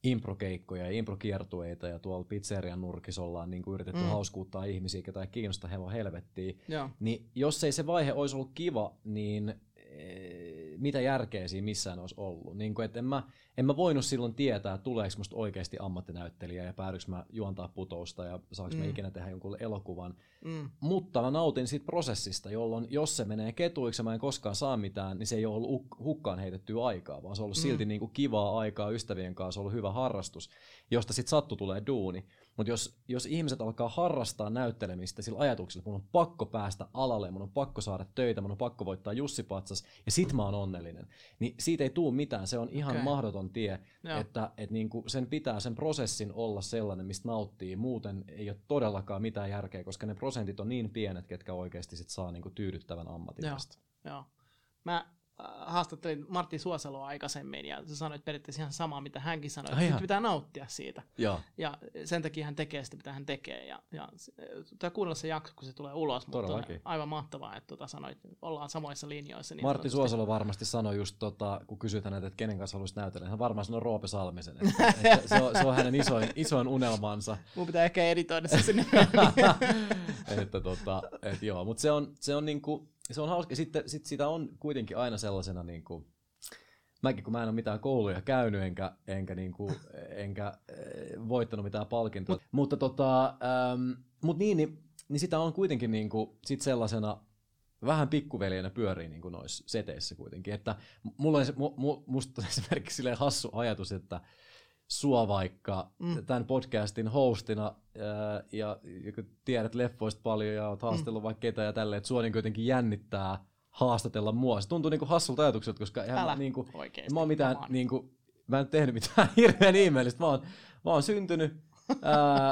improkeikkoja ja improkiertueita ja tuolla pizzerian nurkissa ollaan niin kuin yritetty hauskuuttaa ihmisiä, ketä ei kiinnosta hevon helvettiin. Niin jos ei se vaihe olisi ollut kiva, niin mitä järkeä siinä missään olisi ollut. Niin kuin, en mä voinut silloin tietää, tuleeko musta oikeasti ammattinäyttelijä ja päädyks mä juontaa Putousta ja saaks mä ikinä tehdä jonkun elokuvan. Mutta mä nautin siitä prosessista, jolloin jos se menee ketuiksi ja mä en koskaan saa mitään, niin se ei ole ollut hukkaan heitettyä aikaa, vaan se on ollut silti niin kuin kivaa aikaa ystävien kanssa, se on ollut hyvä harrastus, josta sit sattu tulee duuni. Mutta jos ihmiset alkaa harrastaa näyttelemistä sillä ajatuksella, että mun on pakko päästä alalle, mun on pakko saada töitä, mun on pakko voittaa Jussi Patsas ja sit mä oon onnellinen, niin siitä ei tuu mitään, se on ihan mahdoton tie, että niinku sen pitää sen prosessin olla sellainen, mistä nauttii, muuten ei ole todellakaan mitään järkeä, koska ne prosentit on niin pienet, ketkä oikeasti sit saa niinku tyydyttävän ammatin. Joo. Mä haastattelin Martti Suosaloa aikaisemmin ja sä sanoit periaatteessa ihan samaa, mitä hänkin sanoi, että nyt pitää nauttia siitä. Ja sen takia hän tekee sitä, mitä hän tekee. Ja pitää kuunnella se jakso, kun se tulee ulos, mutta aivan mahtavaa, että sanoit, ollaan samoissa linjoissa. Niin Martti Suosalo varmasti sanoi just, kun kysyit hänet, että kenen kanssa haluaisi näytellä, hän varmaan sanoi Roope Salmisen. Että se on hänen isoin unelmansa. Mun pitää ehkä editoida se sinne. Mutta se on niinku... Se on hauska. Sitten sitä on kuitenkin aina sellaisena, niin kuin, kun mä en ole mitään kouluja käynyt, enkä voittanut mitään palkintoa. Mutta niin sitä on kuitenkin niin kuin, sit sellaisena vähän pikkuveljenä pyörii niin kuin noissa seteissä kuitenkin. Että mulla on musta esimerkiksi hassu ajatus, että sua vaikka tämän podcastin hostina ja kun tiedät leffoista paljon ja oot haastellut vaikka ketä ja tälleen, että sua niin kuitenkin jännittää haastatella mua. Se tuntuu niinku hassulta ajatukselta, koska eihän niinku mä oon mitään niinku mä en tehnyt mitään hirveän ihmeellistä. Mä oon syntynyt,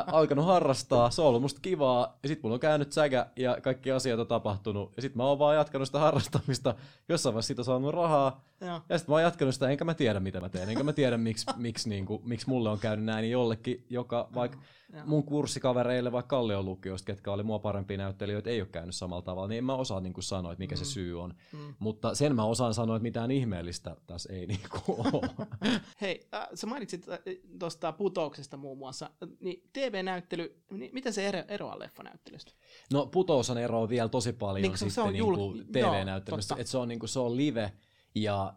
alkanut harrastaa, se on ollut musta kivaa, ja sit mulla on käynyt säkä ja kaikki asiat on tapahtunut, ja sit mä oon vaan jatkanut sitä harrastamista, jossain vaiheessa siitä on saanut rahaa, ja sit mä oon jatkanut sitä, enkä mä tiedä mitä mä teen, enkä mä tiedä miksi mulle on käynyt näin, niin jollekin, joka vaikka mun kurssikavereille, vaikka Kallion lukiosta, ketkä oli mua parempia näyttelijöitä, ei ole käynyt samalla tavalla, niin en mä osaa niin sanoa, että mikä se syy on, mutta sen mä osaan sanoa, että mitään ihmeellistä tässä ei niin ole. Hei, sä mainitsit tuosta Putouksesta muun muassa, niin TV-näyttely, niin mitä se eroaa leffanäyttelystä? No Putoushan eroaa vielä tosi paljon niin, sitten niin TV-näyttelystä, että se on live. Ja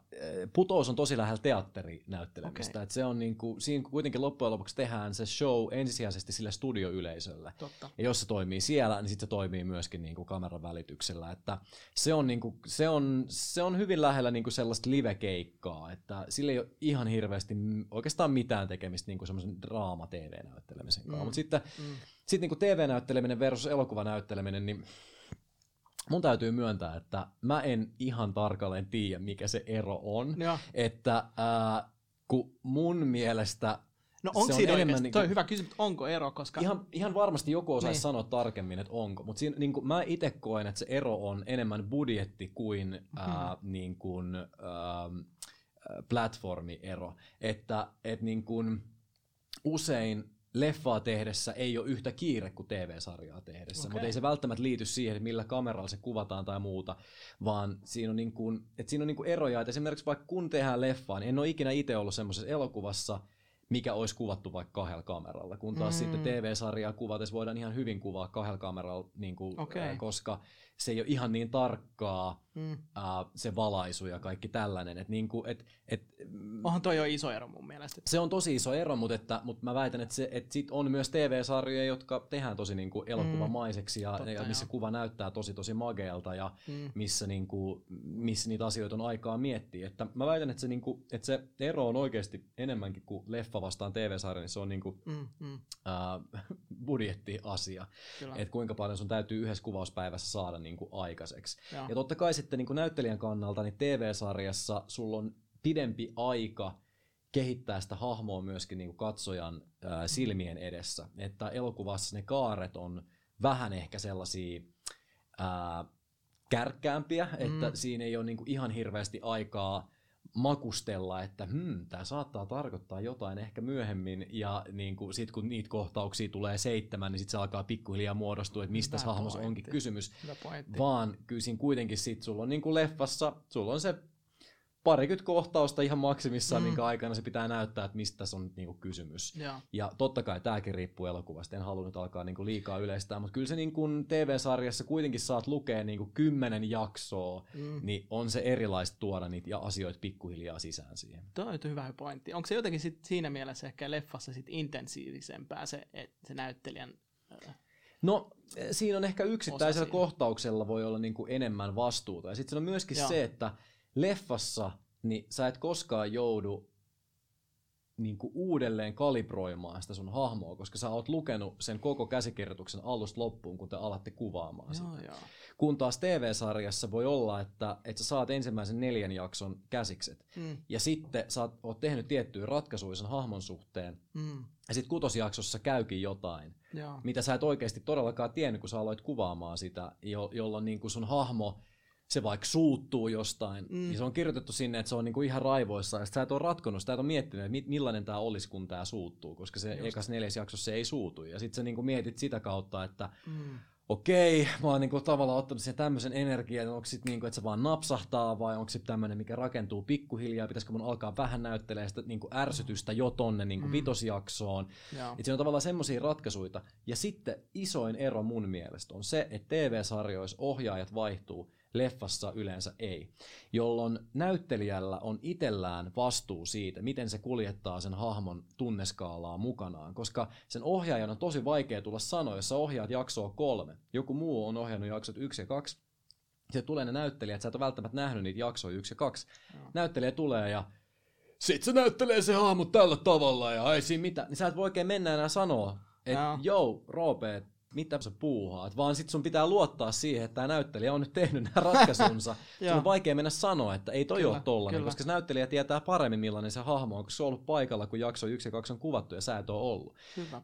Putous on tosi lähellä teatterinäyttelemistä, että se on niinku, siinä kuitenkin loppujen lopuksi tehdään se show ensisijaisesti sille studioyleisölle. Totta. Ja jos se toimii siellä, niin sitten se toimii myöskin niinku kameran välityksellä, että se on hyvin lähellä niinku sellaista live-keikkaa, että sillä ei ole ihan hirveästi oikeastaan mitään tekemistä niinku semmoisen draama-tv-näyttelemisen kanssa. Mutta sitten sit niinku tv-näytteleminen versus elokuvanäytteleminen, niin mun täytyy myöntää, että mä en ihan tarkalleen tiedä, mikä se ero on, että kun mun mielestä no onko siinä on enemmän, niin kuin, toi on hyvä kysymys, onko ero, koska ihan varmasti joku osaisi sanoa tarkemmin, että onko, mutta siinä, niin kuin mä itse koen, että se ero on enemmän budjetti kuin, niin kuin platformiero, että niin kuin usein leffaa tehdessä ei ole yhtä kiire kuin TV-sarjaa tehdessä, mutta ei se välttämättä liity siihen, millä kameralla se kuvataan tai muuta, vaan siinä on, niin kuin, että siinä on niin kuin eroja, että esimerkiksi vaikka kun tehdään leffaa, niin en ole ikinä itse ollut semmoisessa elokuvassa, mikä olisi kuvattu vaikka kahdella kameralla, kun taas sitten TV-sarjaa kuvatessa voidaan ihan hyvin kuvaa kahdella kameralla, niin kuin, koska se ei ole ihan niin tarkkaa se valaisu ja kaikki tällainen. Et niin kuin, onhan toi jo iso ero mun mielestä. Se on tosi iso ero, mutta mä väitän, että sit on myös TV-sarjoja, jotka tehdään tosi niin kuin elokuvamaiseksi ja missä kuva näyttää tosi mageelta ja missä niitä asioita on aikaa miettiä. Että mä väitän, että se ero on oikeasti enemmänkin kuin leffa vastaan TV-sarja, niin se on niin kuin, budjettiasia. Että kuinka paljon sun täytyy yhdessä kuvauspäivässä saada niin kuin aikaiseksi. Ja totta kai sitten niin kuin näyttelijän kannalta, niin TV-sarjassa sulla on pidempi aika kehittää sitä hahmoa myöskin niin kuin katsojan silmien edessä. Että elokuvassa ne kaaret on vähän ehkä sellaisia kärkkäämpiä, että siinä ei ole niin kuin ihan hirveästi aikaa makustella, että tämä saattaa tarkoittaa jotain ehkä myöhemmin, ja niin kuin, sit kun niitä kohtauksia tulee 7, niin sit se alkaa pikkuhiljaa muodostua, että mistä hahmossa onkin kysymys. Vaan kyllä siinä kuitenkin sit sulla on niin kuin leffassa, sulla on se 20 kohtausta ihan maksimissaan, minkä aikana se pitää näyttää, että mistä se on niin kuin kysymys. Ja totta kai tämäkin riippuu elokuvasta, en halua nyt alkaa niin kuin liikaa yleistää, mutta kyllä se niin kuin TV-sarjassa kuitenkin saat lukea niin kuin 10 jaksoa, niin on se erilaista tuoda niitä ja asioita pikkuhiljaa sisään siihen. Tuo on hyvä pointti. Onko se jotenkin sit siinä mielessä ehkä leffassa sit intensiivisempää se näyttelijän? No siinä on ehkä yksittäisellä kohtauksella voi olla niin kuin enemmän vastuuta. Ja sitten se on myöskin se, että leffassa niin sä et koskaan joudu niinku uudelleen kalibroimaan sitä sun hahmoa, koska sä oot lukenut sen koko käsikirjoituksen alusta loppuun, kun te alatte kuvaamaan sitä. Kun taas TV-sarjassa voi olla, että sä saat ensimmäisen 4 jakson käsikset, ja sitten sä oot tehnyt tiettyjä ratkaisuja sen hahmon suhteen, ja sitten 6. jaksossa käykin jotain, mitä sä et oikeasti todellakaan tiennyt, kun sä aloit kuvaamaan sitä, jolloin niinku sun hahmo se vaikka suuttuu jostain, niin se on kirjoitettu sinne, että se on niinku ihan raivoissa, ja sä et ole ratkonut, sä et ole miettinyt, että millainen tämä olisi, kun tämä suuttuu, koska se ekas 4. jaksossa se ei suutu. Ja sit sä niinku mietit sitä kautta, että okei, mä oon niinku tavallaan ottanut sen tämmöisen energian, onko sit niinku, että se vaan napsahtaa, vai onko se tämmöinen, mikä rakentuu pikkuhiljaa, pitäisikö mun alkaa vähän näyttelemään sitä niinku ärsytystä jo tonne niinku 5. jaksoon. Että siinä on tavallaan semmoisia ratkaisuja. Ja sitten isoin ero mun mielestä on se, että TV-sarjoissa ohjaajat vaihtuu, leffassa yleensä ei, jolloin näyttelijällä on itsellään vastuu siitä, miten se kuljettaa sen hahmon tunneskaalaa mukanaan, koska sen ohjaajan on tosi vaikea tulla sanoa, jos sä ohjaat jaksoa 3. Joku muu on ohjannut jaksot 1 ja 2, ja tulee ne näyttelijät, sä et ole välttämättä nähnyt niitä jaksoja 1 ja 2. Näyttelijä tulee ja sit se näyttelee se haamu tällä tavalla ja ei siinä mitään. Niin sä et voi oikein mennä enää sanoa, että joo, Roope, mitä sä puuhaat, vaan sit sun pitää luottaa siihen, että tää näyttelijä on nyt tehnyt nämä ratkaisunsa. Se on vaikea mennä sanoa, että ei toi kyllä, ole tollanen, kyllä. Koska se näyttelijä tietää paremmin millainen se hahmo on, kun se on ollut paikalla, kun jakso 1 ja 2 on kuvattu ja sä et oo ollut.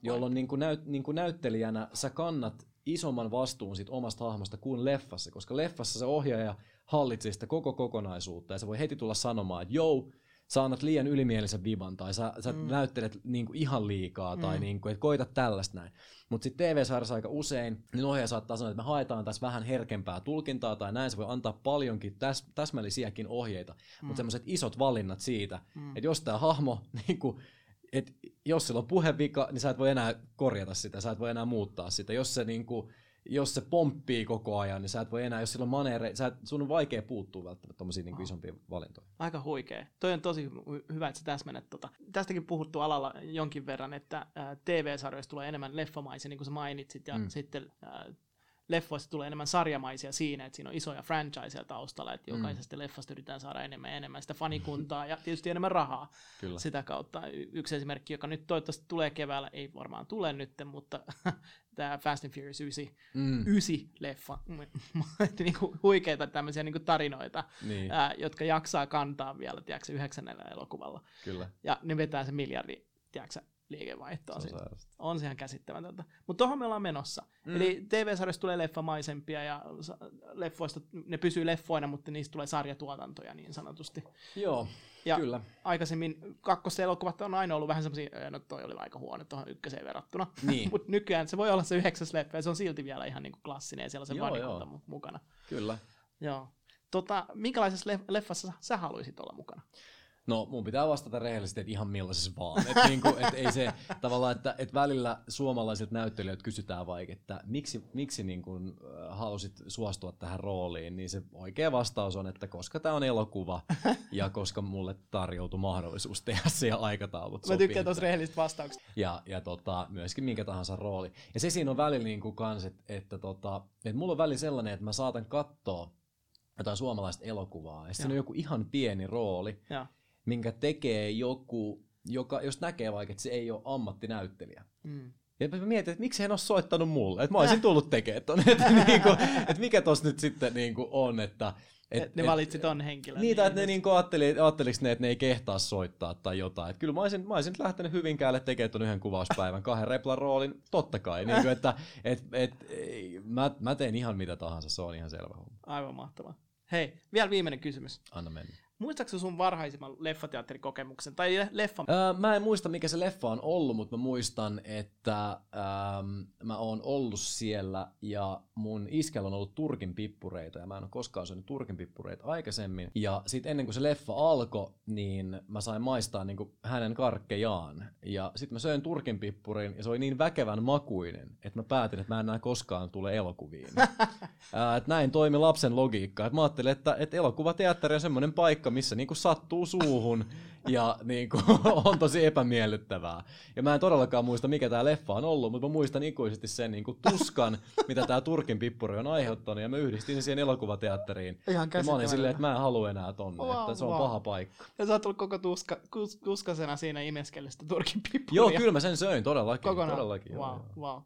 Jolloin niin kuin näyttelijänä sä kannat isomman vastuun sit omasta hahmosta kuin leffassa, koska leffassa se ohjaaja hallitsee sitä koko kokonaisuutta ja se voi heti tulla sanomaan, että jou, sä annat liian ylimielisen viban, tai sä näyttelet niinku ihan liikaa, tai niinku, et koita tällaista näin. Mutta sitten TV-sarjassa aika usein, niin ohjaaja saattaa sanoa, että me haetaan tässä vähän herkempää tulkintaa, tai näin se voi antaa paljonkin täsmällisiäkin ohjeita. Mutta semmoiset isot valinnat siitä, että jos tää hahmo, niinku, että jos sillä on puhevika, niin sä et voi enää korjata sitä, sä et voi enää muuttaa sitä. Jos se pomppii koko ajan, niin sä et voi enää, jos sillä on maneere, sun on vaikea puuttua välttämättä tommosiin niin isompiin valintoihin. Aika huikea. Toi on tosi hyvä, että sä täsmännet tota. Tästäkin puhuttu alalla jonkin verran, että TV-sarjoissa tulee enemmän leffamaisia, niin kuin sä mainitsit, ja sitten leffoista tulee enemmän sarjamaisia siinä, että siinä on isoja franchiseja taustalla, että jokaisesta leffasta yritetään saada enemmän ja enemmän sitä fanikuntaa ja tietysti enemmän rahaa. Kyllä. Sitä kautta. Yksi esimerkki, joka nyt toivottavasti tulee keväällä, ei varmaan tule nyt, mutta tämä Fast and Furious 9-leffa, niinku huikeita tämmöisiä niinku tarinoita, niin. Jotka jaksaa kantaa vielä, tiedätkö, 9. elokuvalla. Kyllä. Ja ne vetää se miljardi, tiedätkö, liikevaihtoa. On se ihan käsittämätöntä. Mutta tuohon me ollaan menossa. Eli TV-sarjoista tulee leffamaisempia ja leffoista, ne pysyy leffoina, mutta niistä tulee sarjatuotantoja niin sanotusti. Joo, ja kyllä. Aikaisemmin kakkoselokuvat on aina ollut vähän semmoisia, no toi oli aika huono tuohon ykköseen verrattuna. Niin. Mutta nykyään se voi olla se 9. leffa ja se on silti vielä ihan niinku klassinen ja siellä on se vanikunta mukana. Kyllä. Joo. Minkälaisessa leffassa sä haluaisit olla mukana? No, mun pitää vastata rehellisesti, että ihan millaisessa vaan. Että niinku, et ei se tavallaan, että et välillä suomalaiset näyttelijät kysytään vaikka, että miksi niinku, halusit suostua tähän rooliin, niin se oikea vastaus on, että koska tää on elokuva ja koska mulle tarjoutui mahdollisuus tehdä se ja aikataulut sopii. Mä tykkään tossa rehellisistä vastauksista. Ja myöskin minkä tahansa rooli. Ja se siinä on välillä niinku kans, että mulla on välillä sellainen, että mä saatan katsoa jotain suomalaista elokuvaa ja sitten on joku ihan pieni rooli. Ja. Minkä tekee joku, joka, jos näkee vaikka, että se ei ole ammattinäyttelijä. Ja mä mietin, että miksi hän on soittanut mulle, että mä olisin tullut tekemään ton, että mikä tossa nyt sitten niinku on, että... ne valitsi ton henkilön. Niitä, että ne niinku ajatteliks ne, että ne ei kehtaa soittaa tai jotain. Et kyllä mä olisin lähtenyt Hyvinkäälle tekemään ton yhden kuvauspäivän, 2 replan roolin, totta kai. Niinku, että mä teen ihan mitä tahansa, se on ihan selvä homma. Aivan mahtavaa. Hei, vielä viimeinen kysymys. Anna mennä. Muistatko sun varhaisimman leffateatterikokemuksen? Tai leffan? Mä en muista, mikä se leffa on ollut, mutta mä muistan, että mä oon ollut siellä ja mun iskällä on ollut turkinpippureita ja mä en ole koskaan syönyt turkinpippureita aikaisemmin. Ja sit ennen kuin se leffa alkoi, niin mä sain maistaa niinku hänen karkkejaan. Ja sit mä söin turkinpippurin ja se oli niin väkevän makuinen, että mä päätin, että mä en enää koskaan tule elokuviin. Näin toimi lapsen logiikka. Et mä ajattelin, että elokuvateatteri on semmoinen paikka, missä niinku sattuu suuhun ja niinku on tosi epämiellyttävää. Ja mä en todellakaan muista, mikä tää leffa on ollut, mutta mä muistan ikuisesti sen niinku tuskan, mitä tää turkin pippuri on aiheuttanut, ja mä yhdistin sen siihen elokuvateatteriin. Ja mä olin silleen, että mä en halua enää tonne, että se on paha paikka. Ja sä oot ollut koko tuskasena siinä imeskellä sitä turkin pippuria. Joo, kyllä mä sen söin todellakin. Wow.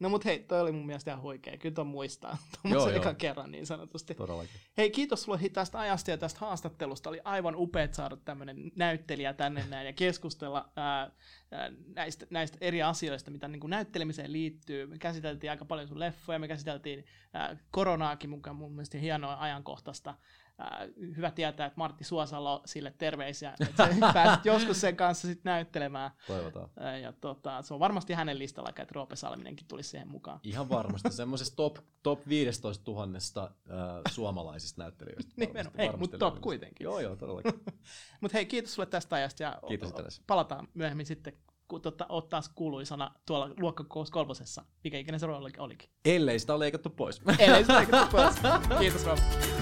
No mut hei, toi oli mun mielestä ihan huikea. Kyllä ton muistaa tommoisen ekan kerran niin sanotusti. Todellakin. Hei, kiitos sulle tästä ajasta ja tästä haastattelusta. Oli aivan upeat saada tämmönen näyttelijä tänne näin ja keskustella näistä eri asioista, mitä niin kuin näyttelemiseen liittyy. Me käsiteltiin aika paljon sun leffoja, me käsiteltiin koronaakin mukaan mun mielestä hienoa ajankohtaista. Hyvä tietää, että Martti Suosalo sille terveisiä, että pääset joskus sen kanssa sit näyttelemään. Toivotaan. Ja se on varmasti hänen listalla, että Roope Salminenkin tulisi siihen mukaan. Ihan varmasti, semmoisesta top 15,000 suomalaisista näyttelijöistä. Mutta top kuitenkin. Joo, todellakin. Mutta hei, kiitos sulle tästä ajasta ja palataan myöhemmin sitten, kun oot taas kuuluisana tuolla Luokkakokous kolmosessa, mikä ikinä se rooli olikin. Ellei sitä ole leikattu pois. Kiitos Roope.